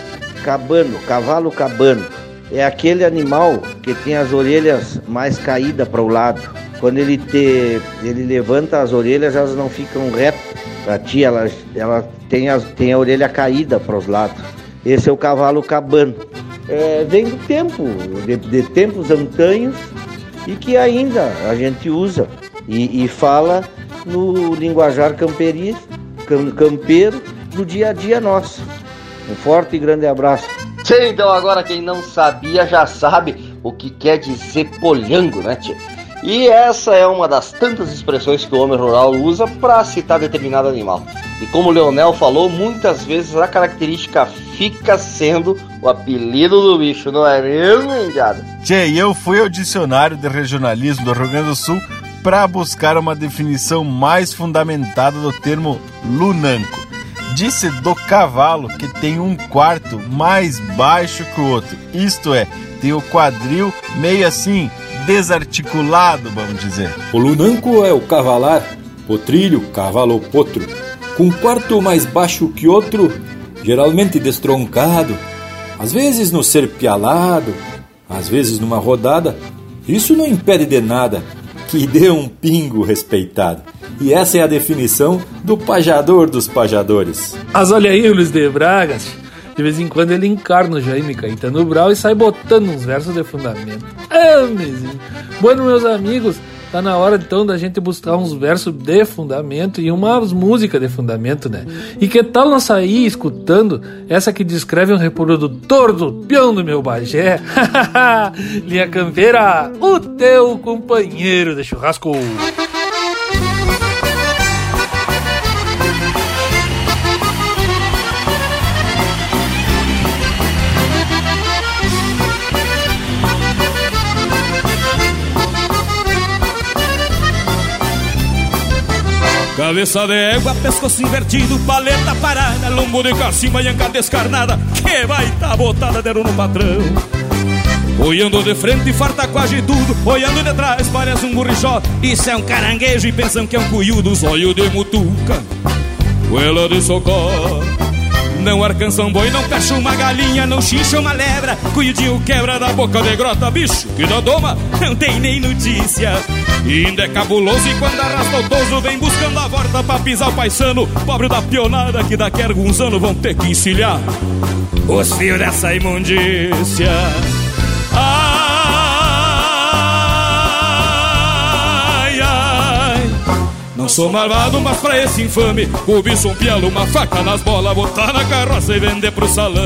cavalo cabano, é aquele animal que tem as orelhas mais caídas para o lado. Quando ele levanta as orelhas, elas não ficam retas. Para ti, ela tem a orelha caída para os lados. Esse é o cavalo cabano. É, vem do tempo, de tempos antanhos, e que ainda a gente usa e fala no linguajar campeiro do dia a dia nosso. Um forte e grande abraço. Sei, então agora quem não sabia já sabe o que quer dizer polhango, né, tchê? E essa é uma das tantas expressões que o homem rural usa para citar determinado animal. E como o Leonel falou, muitas vezes a característica fica sendo o apelido do bicho, não é mesmo, indiada? Tchê, e eu fui ao dicionário de regionalismo do Rio Grande do Sul para buscar uma definição mais fundamentada do termo lunanco. Disse do cavalo que tem um quarto mais baixo que o outro, isto é, tem o quadril meio assim, desarticulado, vamos dizer. O lunanco é o cavalar, potrilho, cavalo ou potro, com um quarto mais baixo que outro, geralmente destroncado, às vezes no serpialado, às vezes numa rodada. Isso não impede de nada que dê um pingo respeitado. E essa é a definição do pajador dos pajadores. Mas olha aí, Luiz de Bragas, de vez em quando ele encarna o Jaime Caetano Brau e sai botando uns versos de fundamento. Bueno, meus amigos, tá na hora então da gente buscar uns versos de fundamento e umas músicas de fundamento, né? E que tal nós sair escutando essa que descreve um reprodutor do peão do meu Bagé? Linha Campeira, o teu companheiro de churrasco. Cabeça de égua, pescoço invertido, paleta parada, lombo de cacimba, anca descarnada, que baita botada deram no patrão. Olhando de frente, farta quase tudo, olhando de trás, parece um burrichó. Isso é um caranguejo e pensam que é um cuiudo, os olhos de mutuca, goela de socó. Não alcança um boi, não fecha uma galinha, não chincha uma lebra, cuidinho quebra da boca de grota, bicho que não doma, não tem nem notícia. E ainda é cabuloso e quando arrasta o toso, vem buscando a volta pra pisar o paisano, pobre da pionada que daqui a alguns anos vão ter que encilhar os fios dessa imundícia. Não sou malvado, mas pra esse infame o bicho um pialo, uma faca nas bolas, botar na carroça e vender pro salame.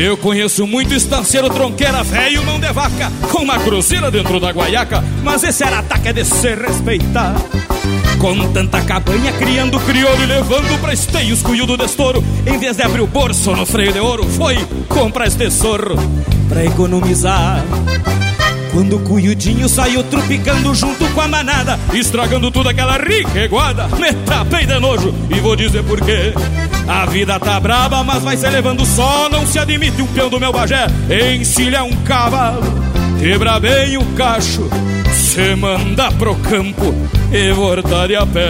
Eu conheço muito estanceiro, tronqueira, velho, mão de vaca, com uma cruzeira dentro da guaiaca, mas esse ataque é de se respeitar. Com tanta cabanha, criando crioulo e levando pra esteio os cuiudo de estouro, em vez de abrir o bolso no freio de ouro, foi comprar este tesouro pra economizar. Quando o cuiudinho saiu trupicando junto com a manada, estragando toda aquela rica iguada, me tapei de nojo e vou dizer por quê. A vida tá braba, mas vai se levando só, não se admite um peão do meu Bagé encilha um cavalo, quebra bem o cacho, se manda pro campo e voltar de a pé.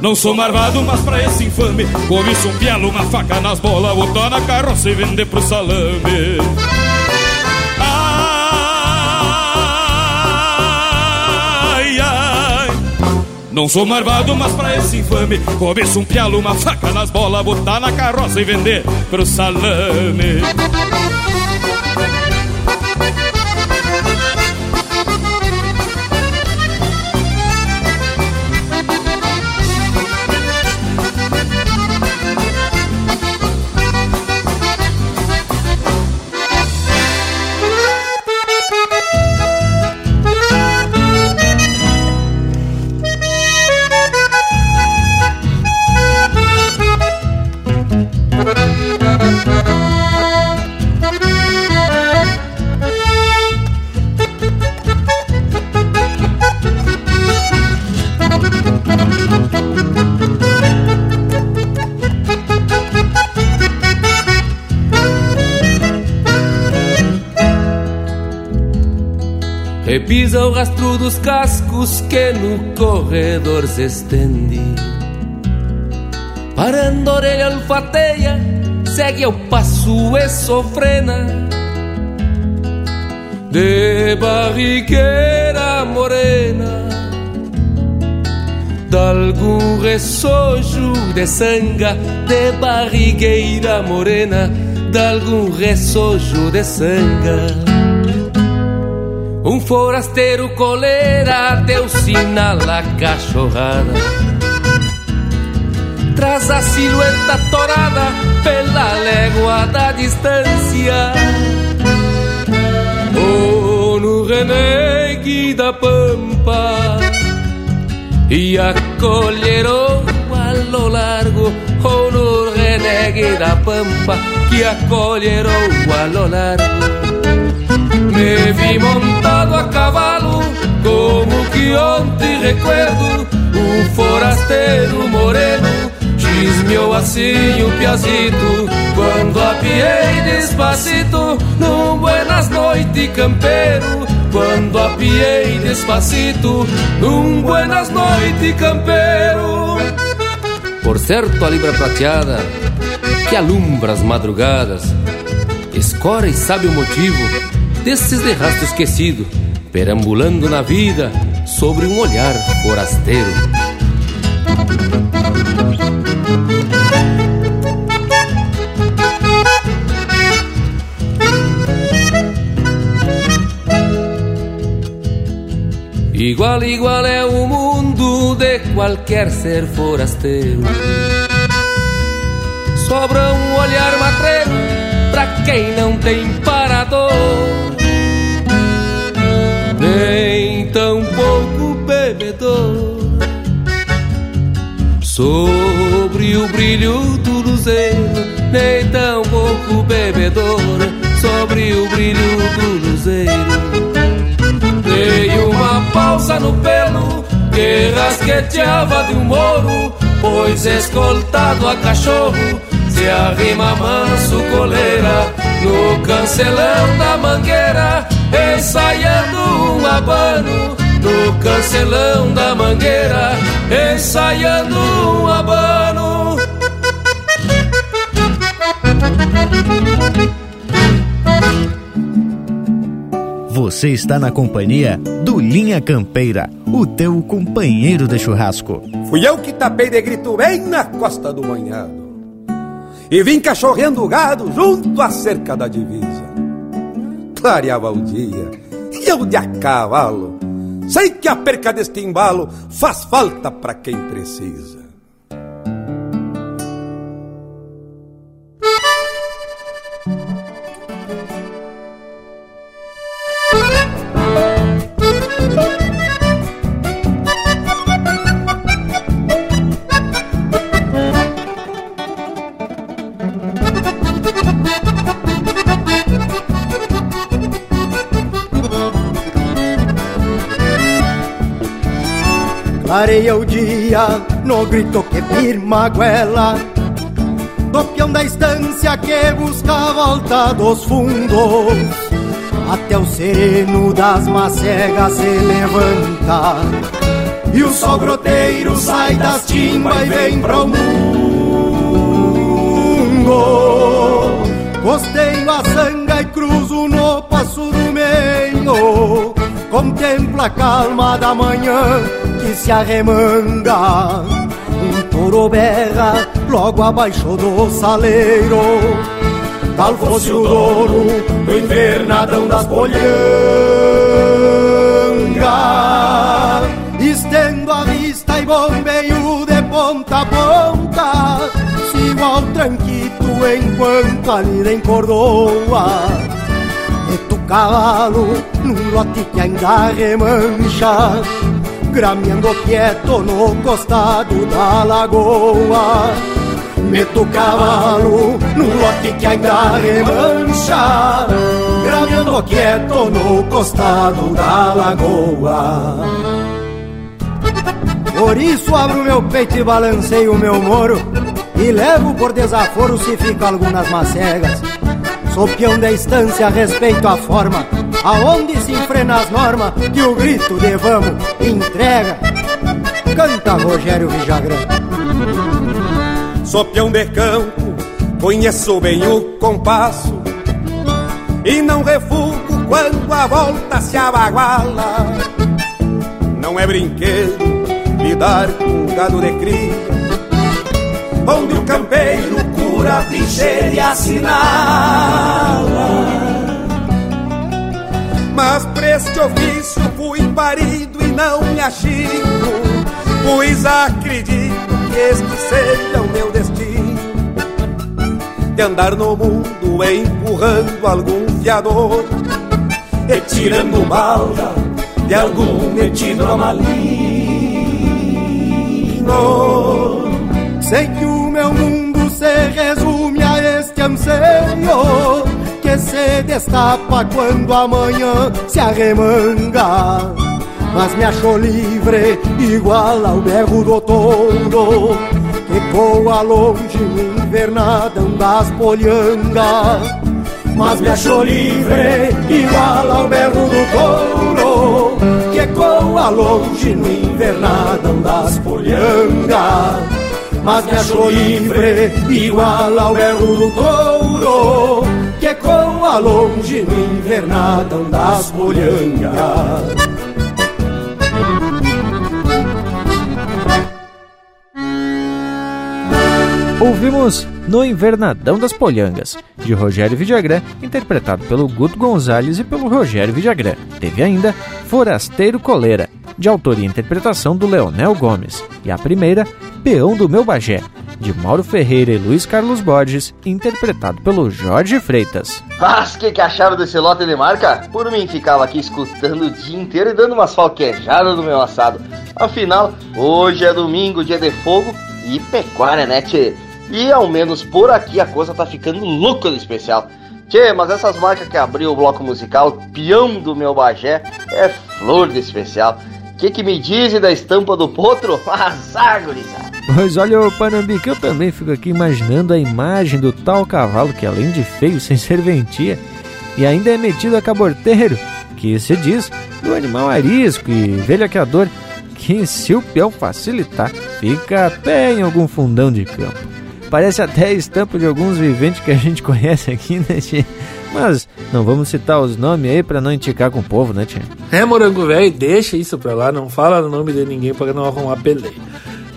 Não sou marvado, mas pra esse infame comi um pialo, uma faca nas bolas, botar na carroça e vender pro salame. Ai, ai. Não sou marvado, mas pra esse infame comi um pialo, uma faca nas bolas, botar na carroça e vender pro salame. Pisa o rastro dos cascos que no corredor se estende, parando a orelha olfateia, segue ao passo e sofrena. De barrigueira morena d'algum ressojo de sanga de barrigueira morena, d'algum ressojo de sanga. Um forasteiro coleira deu sinal à cachorrada, traz a silhueta torada pela légua da distância. Oh, no renegue da pampa e acolherou ao largo. Oh, no renegue da pampa que acolherou ao largo. Me vi montado a cavalo, como que ontem recuerdo. Um forasteiro moreno chismeou assim o piazito, quando apiei despacito num buenas noite campeiro. Quando apiei despacito num buenas noite campeiro. Por certo a libra prateada que alumbra as madrugadas escora e sabe o motivo desses de rastro esquecido, perambulando na vida sobre um olhar forasteiro. Igual, igual é o mundo de qualquer ser forasteiro. Sobra um olhar matreiro pra quem não tem parador, nem tão pouco bebedor. Sobre o brilho do luzeiro, nem tão pouco bebedor. Sobre o brilho do luzeiro, dei uma pausa no pelo que rasqueteava de um moro, pois escoltado a cachorro se arrima manso coleira no cancelão da mangueira, ensaiando um abano. No cancelão da mangueira, ensaiando um abano. Você está na companhia do Linha Campeira, o teu companheiro de churrasco. Fui eu que tapei de grito bem na costa do banhado e vim cachorreando o gado junto à cerca da divisa. Clareava o dia e eu de a cavalo, sei que a perca deste embalo faz falta pra quem precisa. Clareia o dia no grito que firma a goela do peão da estância que busca a volta dos fundos. Até o sereno das macegas se levanta e o sol groteiro sai das timbas e vem pro mundo. Costeio a sanga e cruzo no passo do meio, contempla a calma da manhã que se arremanga. Um touro berra logo abaixo do saleiro, tal fosse o dono do invernadão das polhangas. Estendo a vista e bombeio de ponta a ponta, sigo ao tranquito enquanto a lira encordoa. Meto o cavalo num lote que ainda remancha, grameando quieto no costado da lagoa. Meto o cavalo no lote que ainda remancha, grameando quieto no costado da lagoa. Por isso abro meu peito e balanceio o meu moro, e levo por desaforo se fica algumas macegas. Sou peão da estância, respeito a forma, aonde se enfrena as normas que o grito de vamos entrega. Canta Rogério Villagran. Sou peão de campo, conheço bem o compasso e não refugo quando a volta se abaguala. Não é brinquedo lidar com o gado de cria, onde o campeiro cura a trincheira e assinala. Mas pra este ofício fui parido e não me achico, pois acredito que este seja o meu destino, de andar no mundo empurrando algum fiador e tirando balda de algum metido amalino. Sei que o meu mundo se resume a este anseio que se destapa quando amanhã se arremanga, mas me achou livre igual ao berro do touro que voa longe no invernadão das poliangas. Mas me achou livre igual ao berro do touro que ecoa longe no invernadão das poliangas. Mas me achou livre igual ao berro do touro que ecoa longe no invernadão das poliangas. Ouvimos No Invernadão das Polhangas, de Rogério Villagran, interpretado pelo Guto Gonzalez e pelo Rogério Villagran. Teve ainda Forasteiro Coleira, de autoria e interpretação do Leonel Gomes. E a primeira, Peão do Meu Bagé, de Mauro Ferreira e Luiz Carlos Borges, interpretado pelo Jorge Freitas. Mas que acharam desse lote de marca? Por mim ficava aqui escutando o dia inteiro e dando umas falquejadas no meu assado. Afinal, hoje é domingo, dia de fogo e pecuária, né, tchê? E ao menos por aqui a coisa tá ficando louca de especial. Tchê, mas essas marcas que abriu o bloco musical, Peão do Meu Bagé, é flor de especial. Que me dizem da estampa do potro? Azar, gurizada. Pois olha, o Panambi, que eu também fico aqui imaginando a imagem do tal cavalo que além de feio, sem serventia, e ainda é metido a caborteiro, que se diz do animal arisco e velhaqueador, que se o peão facilitar, fica a pé em algum fundão de campo. Parece até a estampa de alguns viventes que a gente conhece aqui, né, tchê? Mas não vamos citar os nomes aí pra não enticar com o povo, né, tchê? É, morango velho, deixa isso pra lá, não fala o nome de ninguém pra não arrumar peleia.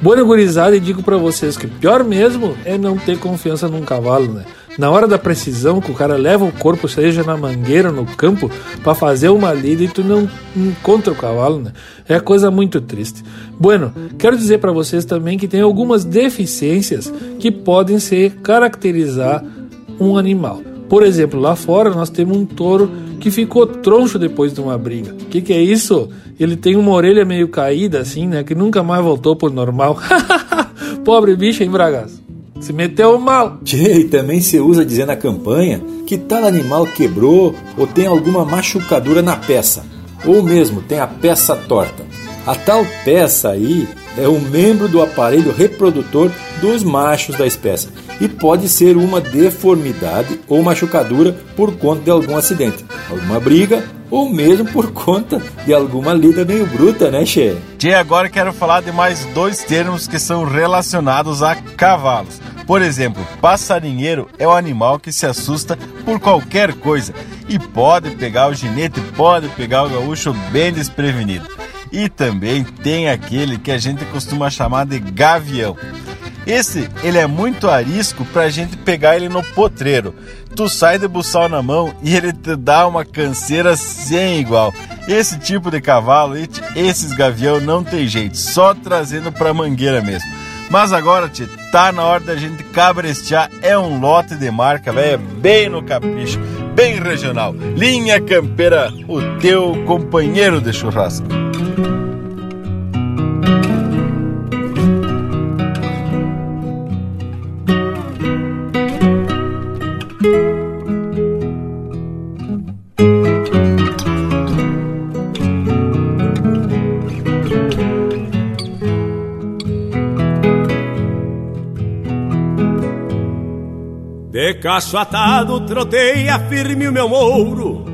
Boa, gurizada, e digo pra vocês que pior mesmo é não ter confiança num cavalo, né? Na hora da precisão, que o cara leva o corpo, seja na mangueira ou no campo, pra fazer uma lida e tu não encontra o cavalo, né? É coisa muito triste. Bueno, quero dizer para vocês também que tem algumas deficiências que podem se caracterizar um animal. Por exemplo, lá fora nós temos um touro que ficou troncho depois de uma briga. O que é isso? Ele tem uma orelha meio caída assim, né? Que nunca mais voltou por normal. Pobre bicho, hein, Bragas? Se meteu mal. Tchê, e também se usa dizer na campanha que tal animal quebrou ou tem alguma machucadura na peça, ou mesmo tem a peça torta. A tal peça aí é um membro do aparelho reprodutor dos machos da espécie e pode ser uma deformidade ou machucadura por conta de algum acidente, alguma briga ou mesmo por conta de alguma lida meio bruta, né, Che? Che, agora quero falar de mais dois termos que são relacionados a cavalos. Por exemplo, passarinheiro é um animal que se assusta por qualquer coisa e pode pegar o jinete, pode pegar o gaúcho bem desprevenido. E também tem aquele que a gente costuma chamar de gavião. Esse, ele é muito arisco pra gente pegar ele no potreiro. Tu sai de buçal na mão e ele te dá uma canseira sem igual. Esse tipo de cavalo, esses gavião não tem jeito, só trazendo pra mangueira mesmo. Mas agora, tchê, tá na hora da gente cabrestear, é um lote de marca, velho, bem no capricho, bem regional. Linha Campeira, o teu companheiro de churrasco. Cacho atado, troteia firme o meu mouro,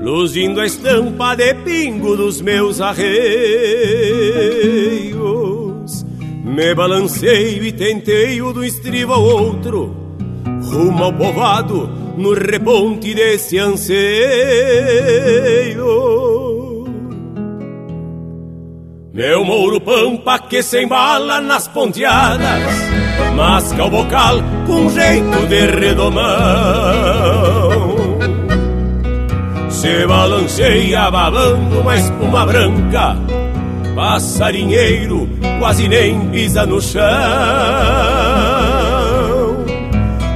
luzindo a estampa de pingo dos meus arreios. Me balanceio e tenteio do estribo ao outro, rumo ao povoado no reponte desse anseio. Meu mouro pampa que se embala nas ponteadas, masca o bocal com jeito de redomão. Se balanceia babando uma espuma branca, passarinheiro quase nem pisa no chão.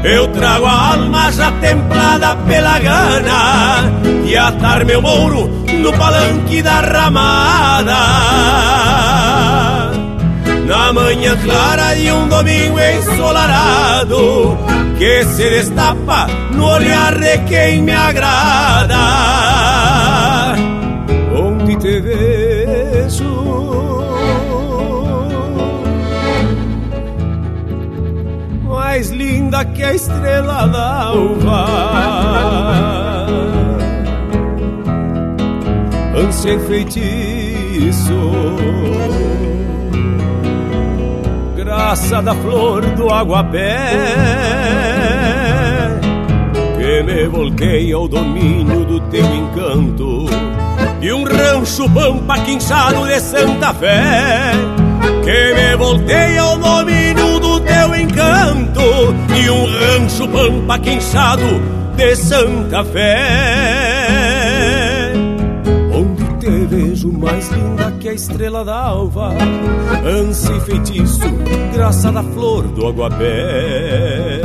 Eu trago a alma já templada pela gana e atar meu mouro no palanque da ramada. Na manhã clara de um domingo ensolarado, que se destapa no olhar de quem me agrada. Onde te vejo mais linda que a estrela d'alva, ânsia e feitiço, graça da flor do aguapé, que me volquei ao domínio do teu encanto, de um rancho pampa quinchado de Santa Fé, que me voltei ao domínio do teu encanto, de um rancho pampa quinchado de Santa Fé. Te vejo mais linda que a estrela d'alva, ânsia e feitiço, graça da flor do aguapé.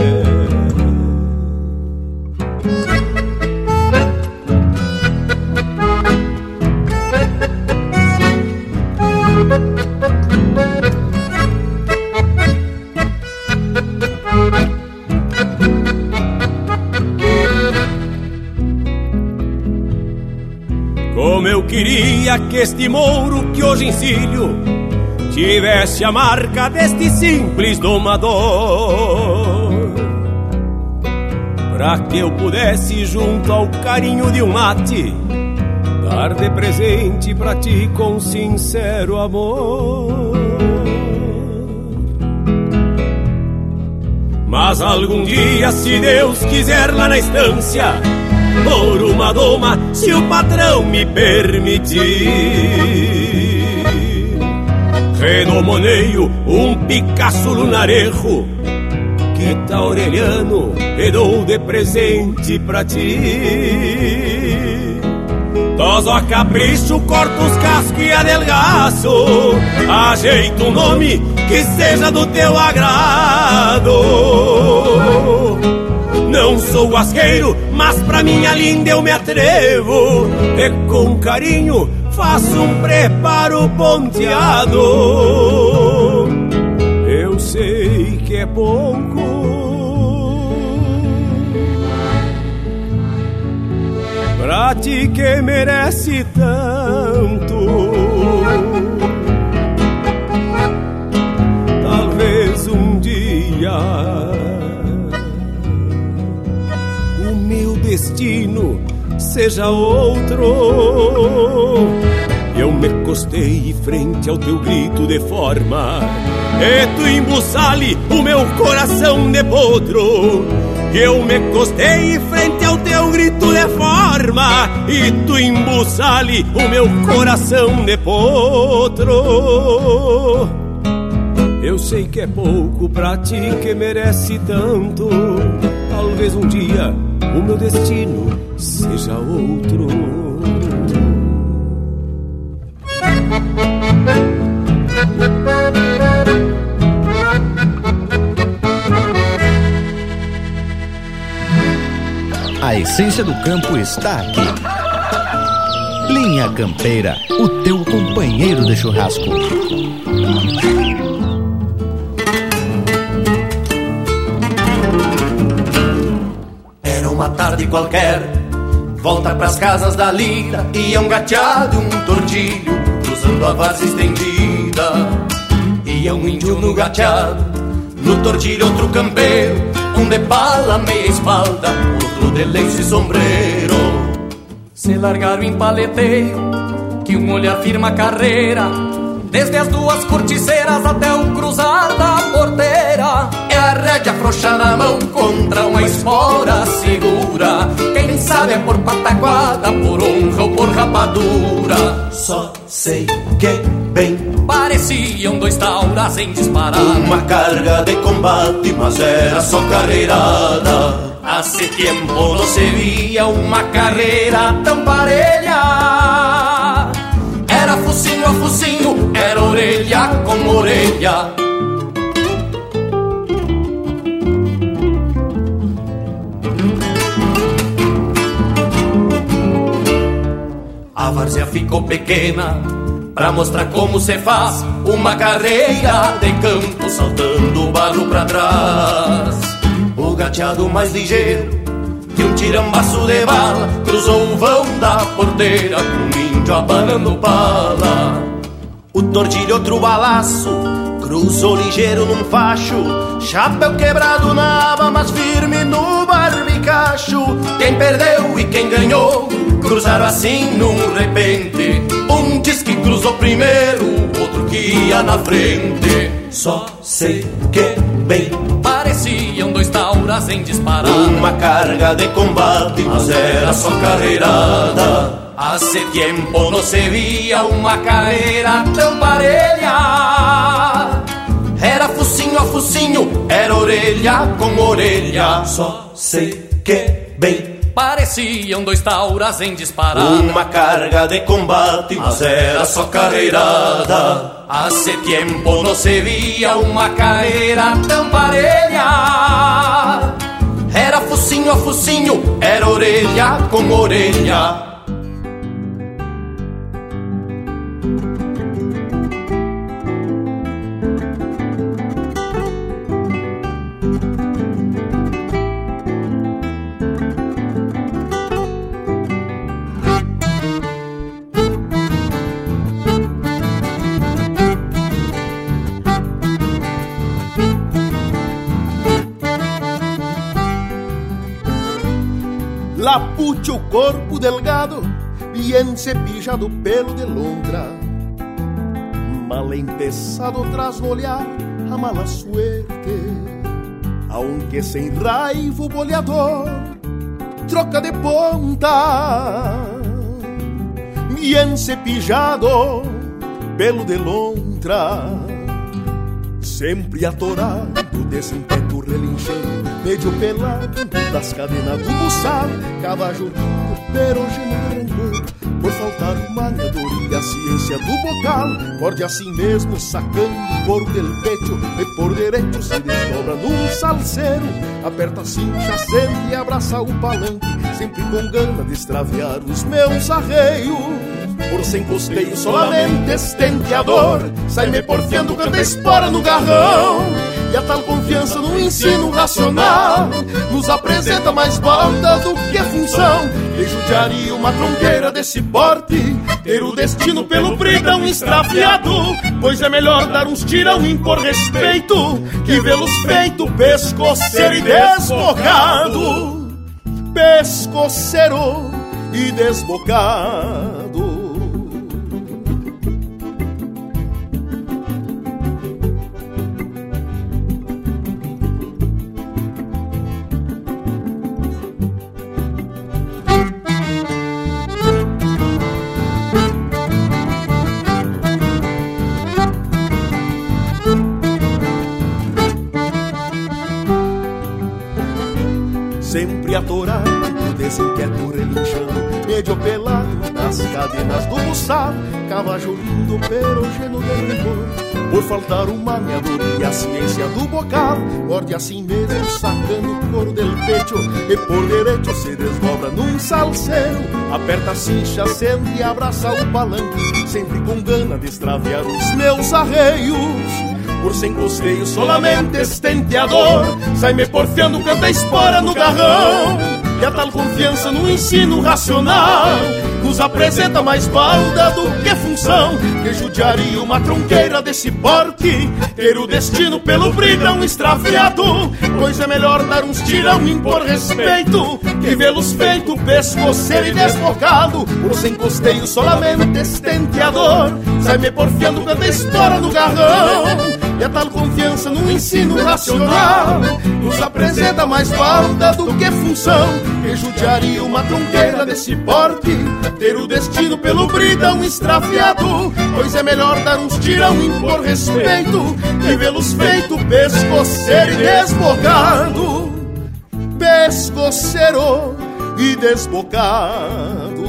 Queria que este mouro que hoje ensilho tivesse a marca deste simples domador, pra que eu pudesse junto ao carinho de um mate dar de presente pra ti com sincero amor. Mas algum dia, se Deus quiser, lá na estância por uma doma, se o patrão me permitir, renomoneio um Picasso lunarejo que tá Aureliano e dou de presente pra ti. Toso a capricho, corto os cascos e adelgaço, ajeito um nome que seja do teu agrado. Não sou asqueiro, mas pra minha linda eu me atrevo, e com carinho faço um preparo ponteado. Eu sei que é pouco pra ti que merece tanto. Talvez um dia destino seja outro. Eu me costei frente ao teu grito de forma, e tu embuçale o meu coração de potro. Eu me costei frente ao teu grito de forma, e tu embuçale o meu coração de potro. Eu sei que é pouco pra ti que merece tanto. Talvez um dia o meu destino seja outro. A essência do campo está aqui. Linha Campeira, o teu companheiro de churrasco. Uma tarde qualquer, volta pras casas da lida, ia um gateado, um tordilho, cruzando a vaza estendida. Ia um índio no gateado, no tordilho outro campeiro, um de bala, meia espalda, outro de lenço e sombreiro. Se largaram em paleteio, que um olhar firma a carreira, desde as duas corticeiras até o cruzar da porteira. É a rédea afrouxar a mão contra uma espora segura, quem sabe é por pataquada, por honra ou por rapaz. armadura. Só sei que bem pareciam dois tauras em disparada. Uma carga de combate, mas era só carreirada. Hace tempo não se via uma carreira tão parelha. Era focinho a focinho, era orelha com orelha. A várzea ficou pequena pra mostrar como se faz uma carreira de campo, saltando o barro pra trás. O gateado mais ligeiro que um tirambaço de bala cruzou o vão da porteira com um índio abanando pala. O tordilho outro balaço cruzou ligeiro num facho, chapéu quebrado na aba, mas firme no barbicacho. Quem perdeu e quem ganhou cruzaram assim num repente. Um diz que cruzou primeiro, outro que ia na frente. Só sei que bem pareciam dois tauras em disparada. Uma carga de combate, mas era só carreirada. Hace tempo não se via uma carreira tão parelha. Era focinho a focinho, era orelha com orelha. Só sei que bem pareciam dois tauras em disparada. Uma carga de combate, mas era só carreirada. Hace tempo não se via uma carreira tão parelha. Era focinho a focinho, era orelha com orelha. Lapuche o corpo delgado, bien cepillado pelo de lontra, mal entesado traz no olhar a mala suerte. Aunque sem raivo boleador, troca de ponta, bien cepillado pelo de lontra, sempre atorado, desinteto relinchando, meio pelado das cadenas do buçal, cavajo perogeno branco, por faltar malhador e a ciência do bocal, morde assim mesmo, sacando por del pecho, e por direito se desdobra num salseiro, aperta a cincha, sente e abraça o palanque, sempre com gana de extraviar os meus arreios. Por sem custeio solamente estende a dor, sai-me porfiando canta espora no garrão. E a tal confiança no ensino racional nos apresenta mais voltas do que função. E judiaria uma tronqueira desse porte ter o destino pelo brigão extraviado, pois é melhor dar uns tirão e impor respeito que vê-los feito pescoceiro e desbocado. Pescoceiro e desbocado. Atorado, desinquieto, relinchando, meio pelado nas cadenas do buçal, cavajo lindo, perogeno de rigor, por faltar o maniador e a ciência do bocal, morde assim mesmo, sacando o couro del pecho, e por direito se desdobra num salseiro, aperta a cincha, acende e abraça o palanque, sempre com gana de extraviar os meus arreios. Por sem custeio solamente estente a dor, sai-me porfiando canta espora no garrão. E a tal confiança no ensino racional nos apresenta mais balda do que função. Que judiaria uma tronqueira desse porte ter o destino pelo brigão extraviado, pois é melhor dar uns tirão e impor respeito que vê-los feito pescoceiro e desbocado. Por sem custeio solamente estente a dor, sai-me porfiando canta espora no garrão. E a tal confiança no ensino racional nos apresenta mais falta do que função. Que judiaria uma tronqueira desse porte ter o destino pelo bridão estrafiado, pois é melhor dar uns tirão e impor respeito que vê-los feito pescoceiro e desbocado, pescoceiro e desbocado,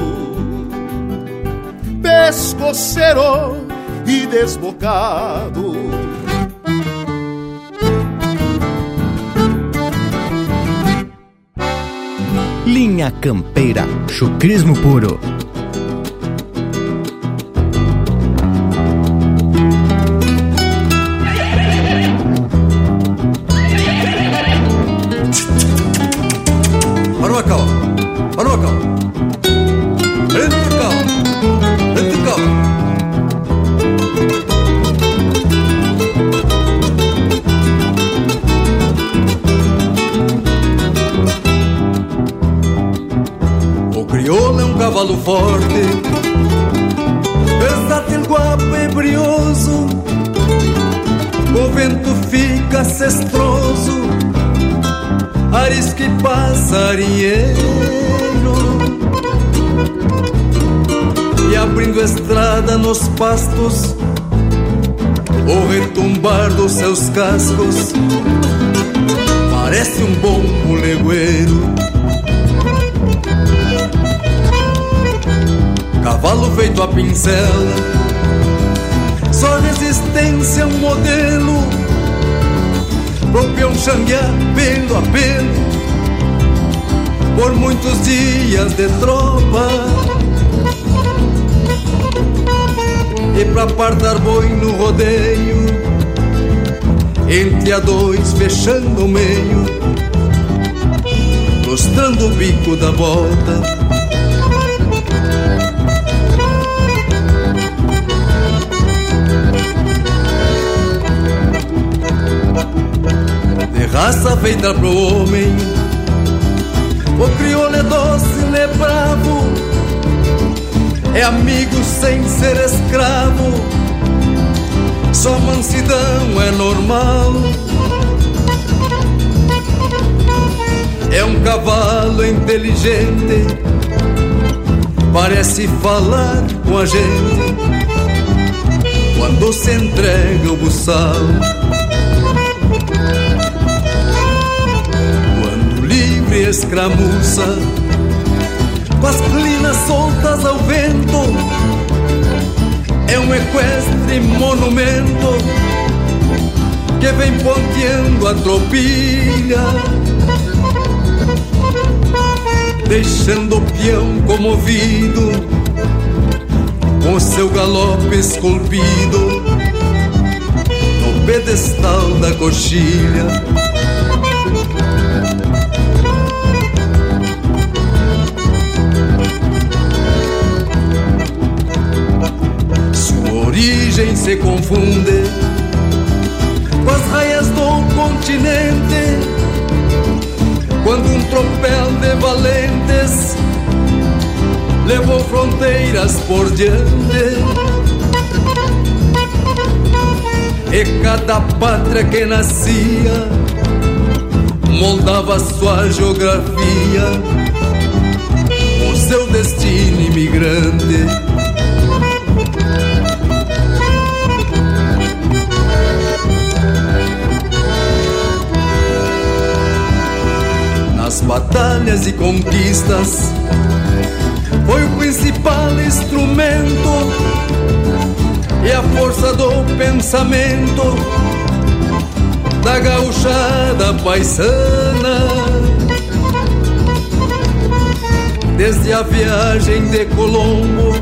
pescoceiro e desbocado. Linha Campeira, chucrismo puro. Forte, versátil, guapo e brioso, o vento fica cestroso, arisco e passarinheiro, e abrindo estrada nos pastos, o retumbar dos seus cascos parece um bom polegueiro. Cavalo feito a pincel, só resistência um modelo, pro peão xanguear pelo a pelo, por muitos dias de tropa, e pra apartar boi no rodeio, entre a dois fechando o meio, lustrando o bico da bota. Raça feita pro homem, o crioulo é doce, ele é bravo, é amigo sem ser escravo, só mansidão é normal. É um cavalo inteligente, parece falar com a gente quando se entrega o buçal. Escramuça, com as crinas soltas ao vento, é um equestre monumento que vem ponteando a tropilha, deixando o peão comovido com seu galope esculpido no pedestal da coxilha. Se confunde com as raias do continente, quando um tropel de valentes levou fronteiras por diante, e cada pátria que nascia moldava sua geografia com seu destino imigrante. Batalhas e conquistas foi o principal instrumento, e a força do pensamento da gaúchada paisana. Desde a viagem de Colombo,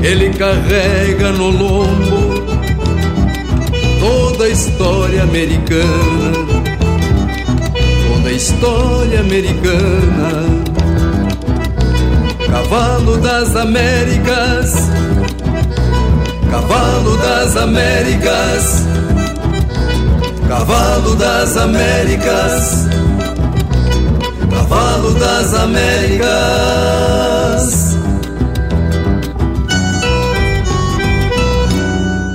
ele carrega no lombo toda a história americana. História americana, cavalo das Américas, cavalo das Américas, cavalo das Américas, cavalo das Américas.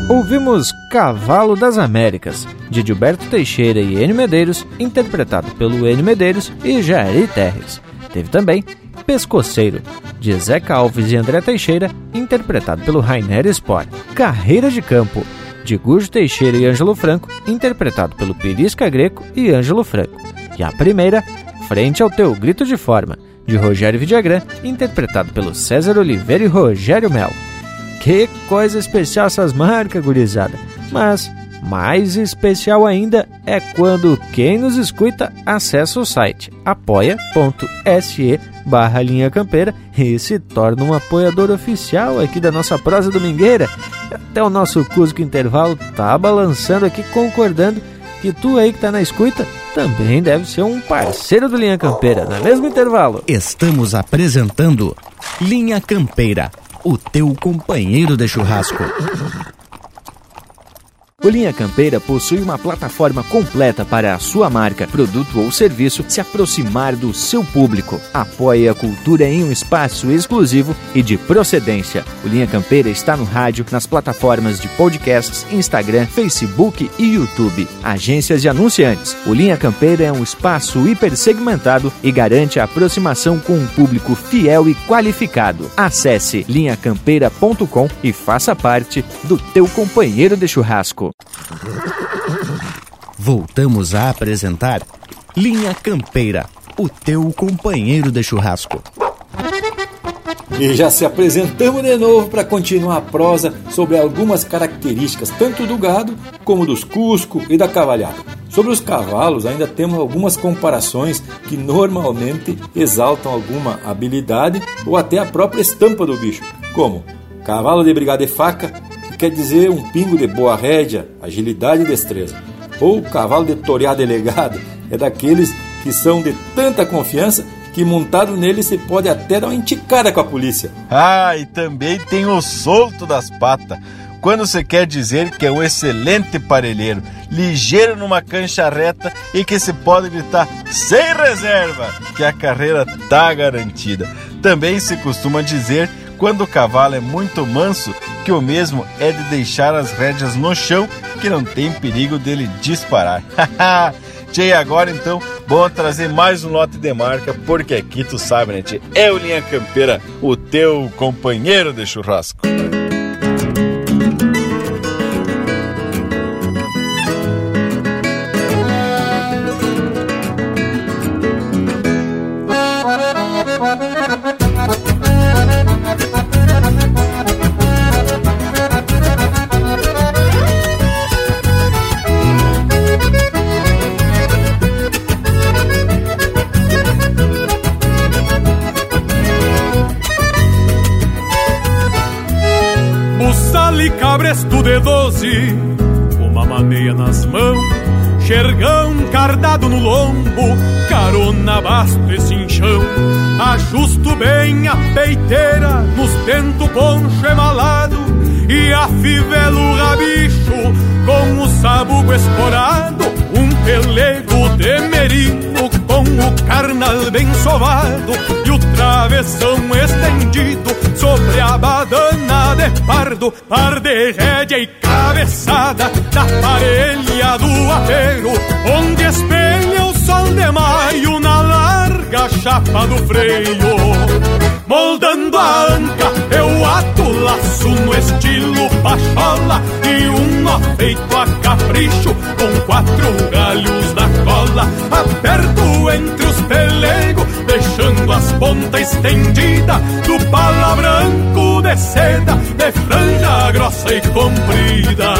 Ouvimos Cavalo das Américas, de Gilberto Teixeira e Enio Medeiros, interpretado pelo Enio Medeiros e Jairi Terres. Teve também Pescoceiro, de Zeca Alves e André Teixeira, interpretado pelo Rainer Spohr. Carreira de Campo, de Gujo Teixeira e Ângelo Franco, interpretado pelo Perisca Greco e Ângelo Franco. E a primeira, Frente ao Teu Grito de Forma, de Rogério Villagran, interpretado pelo César Oliveira e Rogério Melo. Que coisa especial essas marcas, gurizada! Mas mais especial ainda é quando quem nos escuta acessa o site apoia.se/linha campeira e se torna um apoiador oficial aqui da nossa prosa domingueira. Até o nosso Cusco Intervalo tá balançando aqui, concordando que tu aí que tá na escuta também deve ser um parceiro do Linha Campeira, não é mesmo, Intervalo? Estamos apresentando Linha Campeira, o teu companheiro de churrasco. O Linha Campeira possui uma plataforma completa para a sua marca, produto ou serviço se aproximar do seu público. Apoie a cultura em um espaço exclusivo e de procedência. O Linha Campeira está no rádio, nas plataformas de podcasts, Instagram, Facebook e YouTube. Agências e anunciantes. O Linha Campeira é um espaço hipersegmentado e garante a aproximação com um público fiel e qualificado. Acesse linhacampeira.com e faça parte do teu companheiro de churrasco. Voltamos a apresentar Linha Campeira, o teu companheiro de churrasco. E já se apresentamos de novo para continuar a prosa sobre algumas características tanto do gado como dos cusco e da cavalhada. Sobre os cavalos ainda temos algumas comparações que normalmente exaltam alguma habilidade ou até a própria estampa do bicho, como cavalo de brigada e faca, quer dizer um pingo de boa rédea, agilidade e destreza. Ou cavalo de toreada elegada, é daqueles que são de tanta confiança que montado nele se pode até dar uma enticada com a polícia. Ah, e também tem o solto das patas, quando se quer dizer que é um excelente parelheiro, ligeiro numa cancha reta e que se pode gritar sem reserva, que a carreira tá garantida. Também se costuma dizer, quando o cavalo é muito manso, que o mesmo é de deixar as rédeas no chão, que não tem perigo dele disparar. Tchê, agora então, vamos trazer mais um lote de marca, porque aqui tu sabe, né, tchê? É o Linha Campeira, o teu companheiro de churrasco. Cabresto de 12, uma maneia nas mãos, xergão cardado no lombo, carona, basto e cinchão. Ajusto bem a peiteira, nos tento poncho emalado e afivelo o rabicho com o sabugo esporado. Um pelego de merino com o carnal bem sovado e o travessão estendido sobre a badana de pardo. Par de rédea e cabeçada na parelha do apeiro, onde espelha o sol de maio na larga chapa do freio. Moldando a anca eu ato laço no estilo pachola e um nó feito a capricho com 4 galhos na cola. Aperto entre os pelegos, deixando as pontas estendidas do pala branco de seda, de franja grossa e comprida.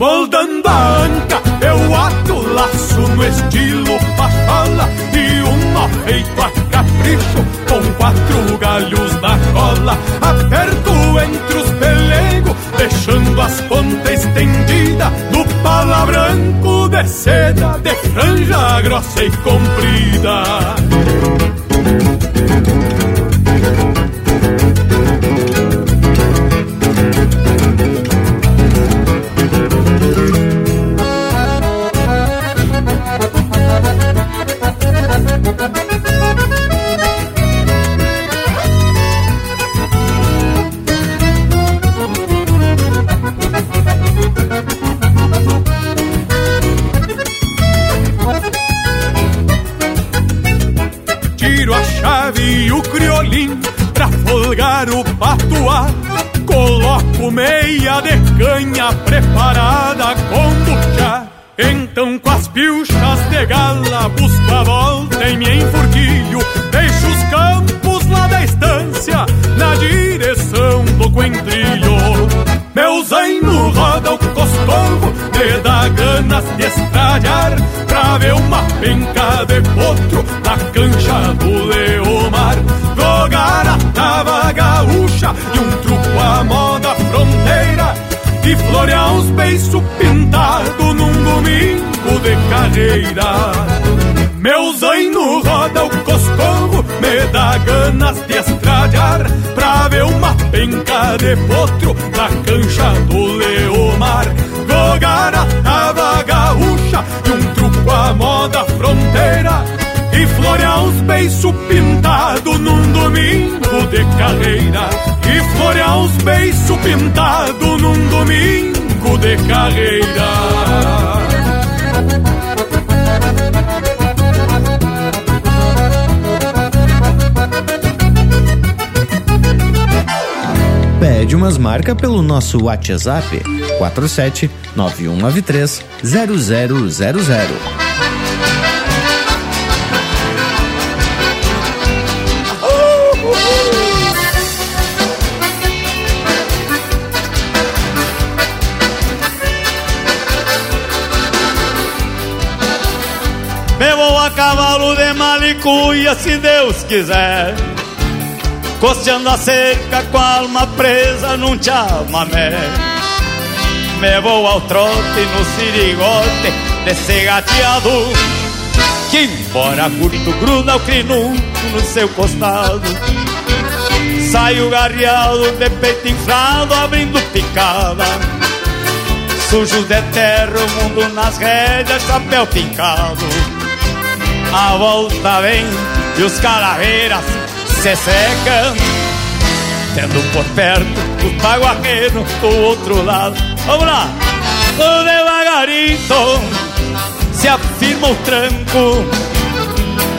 Moldando a anca eu ato laço no estilo pachola e um nó feito a capricho com 4 galhos na cola. Aperto entre os pelegos, deixando as pontas estendidas do pala branco de seda, de franja grossa e comprida. grave e o criolim pra folgar o patuá. Coloco meia de canha preparada com buchá. Então com as pilchas de gala busco a volta e me enfurquilho. Deixo os campos lá da estância na direção do coentrilho. Meu zaino roda o costongo, me dá ganas de estralhar pra ver uma penca de potro na cancha do Leomar. Jogar a tava gaúcha e um truco à moda fronteira e florear uns beiços pintados num domingo de carreira. Meu zaino roda o costongo, me dá ganas de estralhar pra ver uma penca de potro na cancha do Leomar. Jogar a tava gaúcha e um truco à moda fronteira e florear uns beiços pintados num domingo de carreira. E florear uns beiços pintados num domingo de carreira. Pede umas marcas pelo nosso WhatsApp 47 9193 0000. Eu vou a cavalo de Malicuia, se Deus quiser, costeando a seca com a alma presa num chamamé. Me vou ao trote no sirigote desse gateado que embora curto gruda o crinuto no seu costado. Saio garreado de peito inflado abrindo picada, sujo de terra o mundo nas rédeas, chapéu picado. A volta vem e os calaveiras se secam, tendo por perto o taguarreiro do outro lado. Vamos lá! O devagarito se afirma o tranco,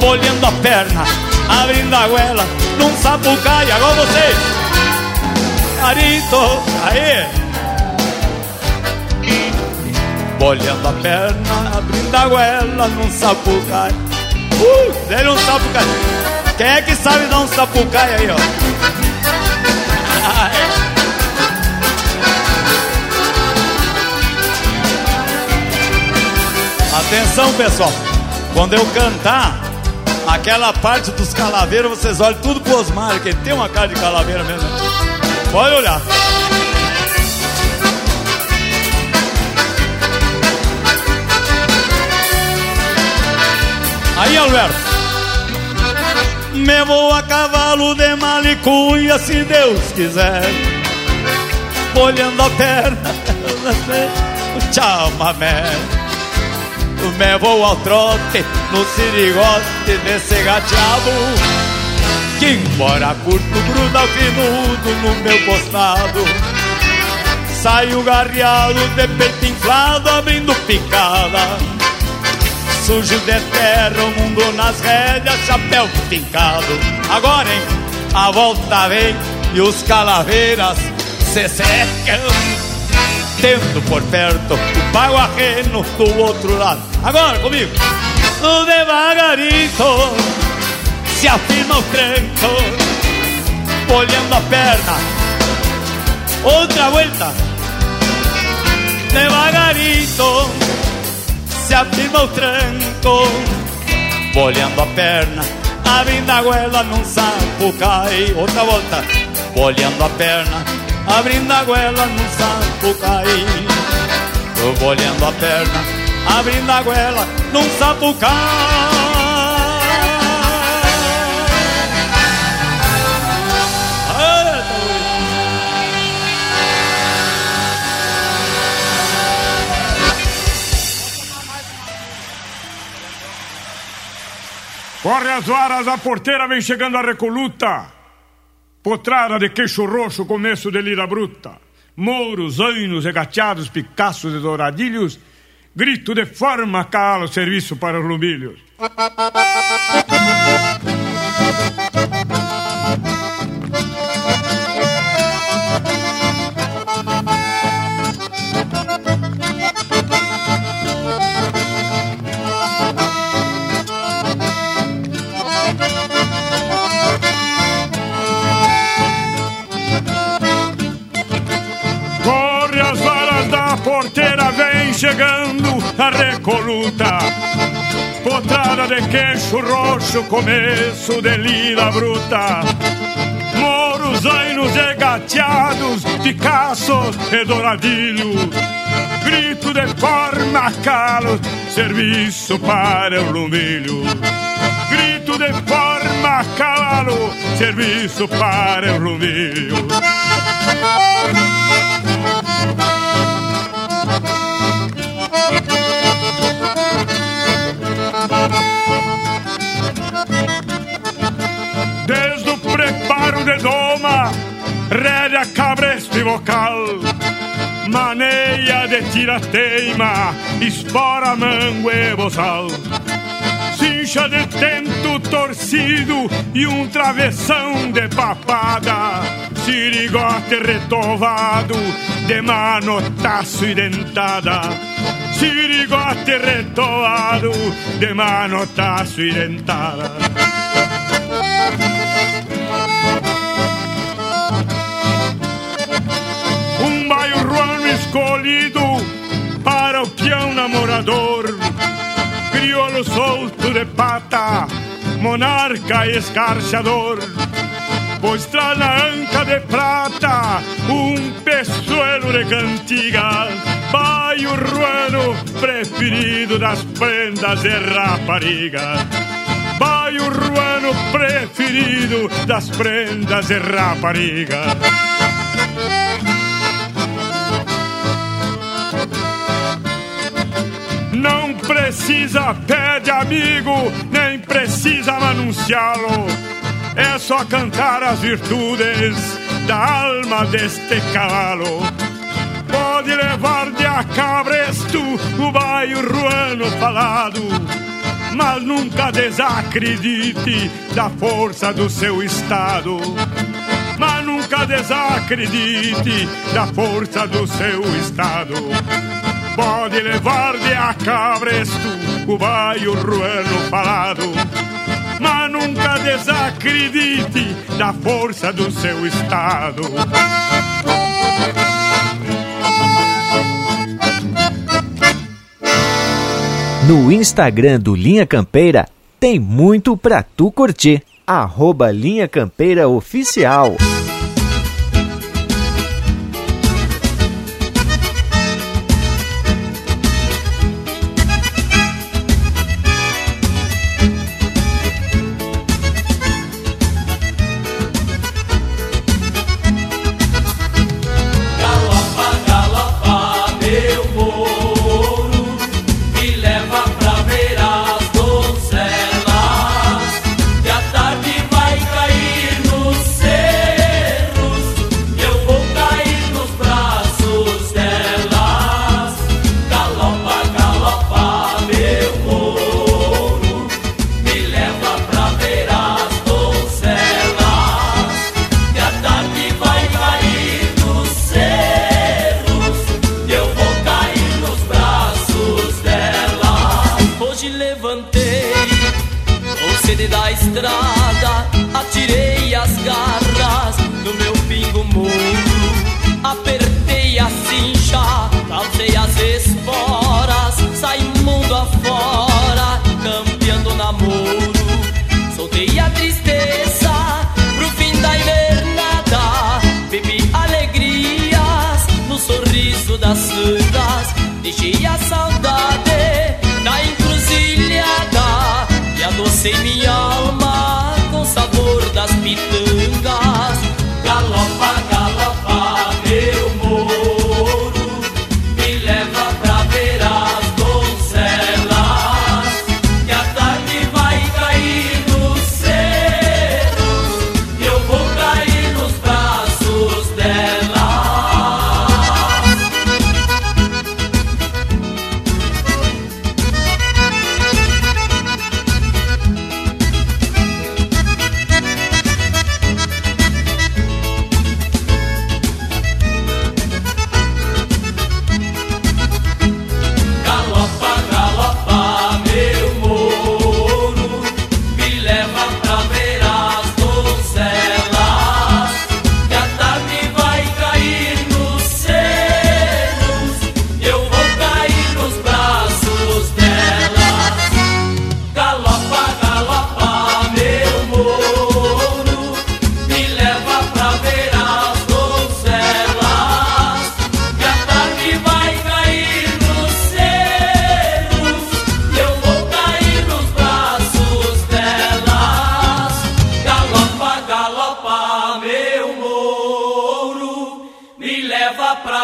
molhando a perna, abrindo a goela num sapucaia. Agora vocês! Garito, aí! Molhando a perna, abrindo a goela num sapucaia. Dele um sapucaia! Quem é que sabe dar um sapucaia aí, ó? Atenção, pessoal. Quando eu cantar aquela parte dos calaveiros, vocês olham tudo pro Osmar, que ele tem uma cara de calaveira mesmo. Pode olhar. Aí, Alberto. Me vou a cavalo de Malicuia, se Deus quiser, molhando a perna, o chamamé. Me vou ao trote, no sirigote desse gateado, que embora curto gruda o finudo no meu costado. Saio garreado de peito inflado, abrindo picada, sujo de terra, o mundo nas rédeas, chapéu fincado. Agora, hein? A volta vem e os calaveiras se secam, tendo por perto o baguarreno do outro lado. Agora, comigo! O devagarito se afirma o tranco, molhando a perna. Outra volta! Devagarito se afirma o tranco, molhando a perna, abrindo a goela num sapucaí. Outra volta, molhando a perna, abrindo a goela num sapucaí. Tô molhando a perna, abrindo a goela num sapucaí. Corre as varas, a porteira vem chegando a recoluta. Potrada de queixo roxo, começo de lira bruta. Mouros, ainos, regateados, picaços e douradilhos. Grito de forma, cala o serviço para os lumilhos. coluta, potrada de queixo roxo, começo de lila bruta. Moros, ainos e gateados, picaços e douradilhos, grito de forma, calos, serviço para o lumilho. Grito de forma, cavalo, serviço para o lumilho. Desde o preparo de doma, rédea, cabresto e vocal, maneia de tirateima, espora, mango e boçal, cincha de tento torcido e um travessão de papada, sirigote retovado de manotaço e dentada, sirigote retovado de manotaço e dentada. Um bairro escolhido para o peão namorador, crioulo solto de pata, monarca escarchador, pois traz na anca de prata um peçoelo de cantigas, baio ruano preferido das prendas de raparigas, baio ruano preferido das prendas de raparigas. Não precisa pé de amigo, nem precisa anunciá-lo, é só cantar as virtudes da alma deste cavalo. Pode levar de a cabresto o baio ruano falado, mas nunca desacredite da força do seu estado, mas nunca desacredite da força do seu estado. Pode levar de a cabresto o baio ruano falado, mas nunca desacredite da força do seu estado. No Instagram do Linha Campeira tem muito pra tu curtir. @ Linha Campeira Oficial.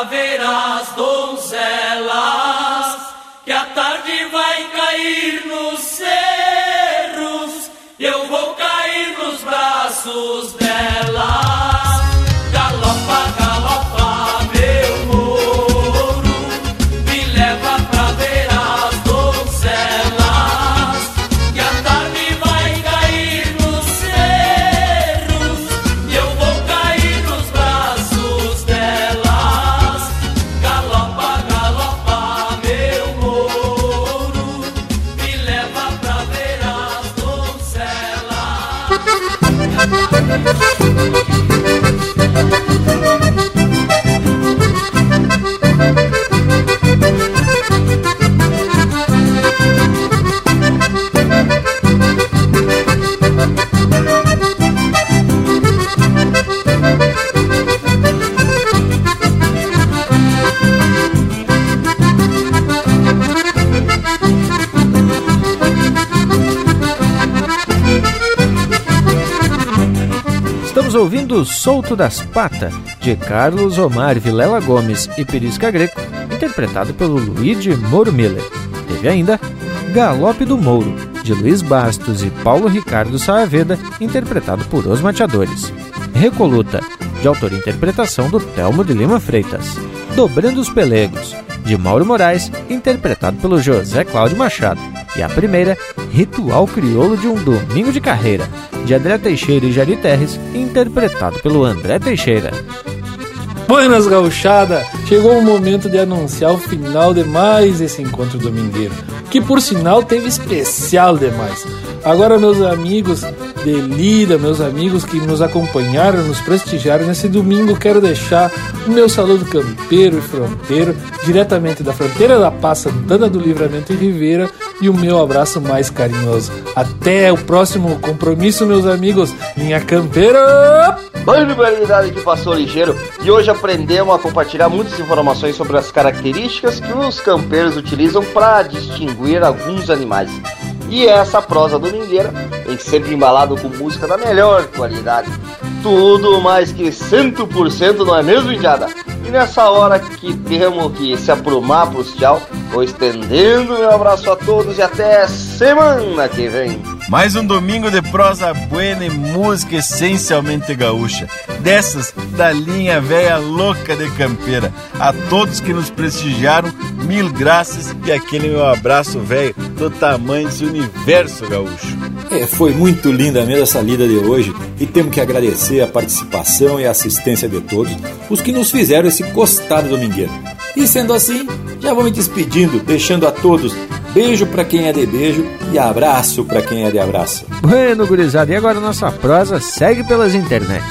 pra ver as donzelas, que a tarde vai cair nos cerros, e eu vou cair nos braços delas. Galopa, galopa, meu mouro, me leva pra ver as donzelas, que a tarde vai cair nos cerros, e eu vou cair nos braços delas. Galopa, galopa, meu mouro, me leva pra ver as donzelas. Ouvindo Solto das Patas, de Carlos Omar Vilela Gomes e Perisca Greco, interpretado pelo Luiz de Moura Miller. Teve ainda Galope do Mouro, de Luiz Bastos e Paulo Ricardo Saaveda, interpretado por Os Mateadores. Recoluta, de autor e interpretação do Telmo de Lima Freitas. Dobrando os Pelegos, de Mauro Moraes, interpretado pelo José Cláudio Machado. E a primeira, Ritual Crioulo de um Domingo de Carreira, de André Teixeira e Jari Terres, interpretado pelo André Teixeira. Buenas, gauchada! Chegou o momento de anunciar o final de mais esse encontro domingueiro, que por sinal teve especial demais. Agora, meus amigos de Lira, meus amigos que nos acompanharam, nos prestigiaram nesse domingo, quero deixar o meu saludo campeiro e fronteiro, diretamente da fronteira da Paz, Santana do Livramento e Rivera, e o meu abraço mais carinhoso. Até o próximo compromisso, meus amigos. Linha Campeira! Banda de variedade que passou ligeiro, e hoje aprendemos a compartilhar muitas informações sobre as características que os campeiros utilizam para distinguir alguns animais. E essa prosa domingueira vem sempre embalado com música da melhor qualidade. Tudo mais que 100%, não é mesmo, indiada? E nessa hora que temos que se aprumar para os tchau, vou estendendo meu abraço a todos e até semana que vem. Mais um domingo de prosa buena e música essencialmente gaúcha, dessas da linha velha louca de campeira. A todos que nos prestigiaram, mil graças e aquele meu abraço velho do tamanho desse universo gaúcho. É, foi muito linda mesmo essa lida de hoje e temos que agradecer a participação e a assistência de todos os que nos fizeram esse costado domingueiro. E sendo assim, já vou me despedindo, deixando a todos beijo para quem é de beijo e abraço para quem é de abraço. Bueno, gurizada, e agora nossa prosa segue pelas internet.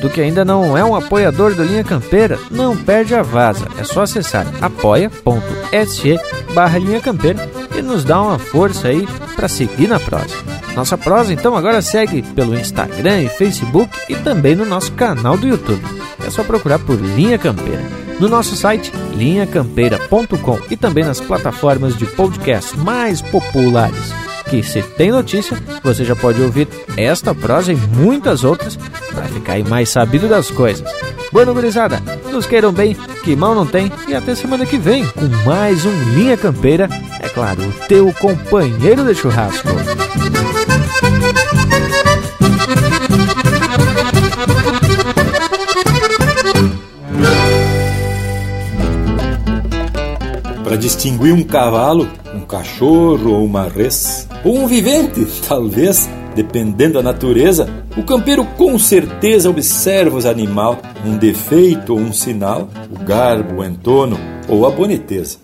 Tu que ainda não é um apoiador do Linha Campeira, não perde a vaza. É só acessar apoia.se/linha campeira e nos dá uma força aí para seguir na prosa. Nossa prosa então agora segue pelo Instagram e Facebook e também no nosso canal do YouTube. É só procurar por Linha Campeira. No nosso site linhacampeira.com e também nas plataformas de podcast mais populares. Que se tem notícia, você já pode ouvir esta prosa e muitas outras para ficar aí mais sabido das coisas. Boa gurizada, nos queiram bem, que mal não tem, e até semana que vem com mais um Linha Campeira, é claro, o teu companheiro de churrasco. Para distinguir um cavalo, um cachorro ou uma res, ou um vivente, talvez, dependendo da natureza, o campeiro com certeza observa os animais, um defeito ou um sinal, o garbo, o entono ou a boniteza.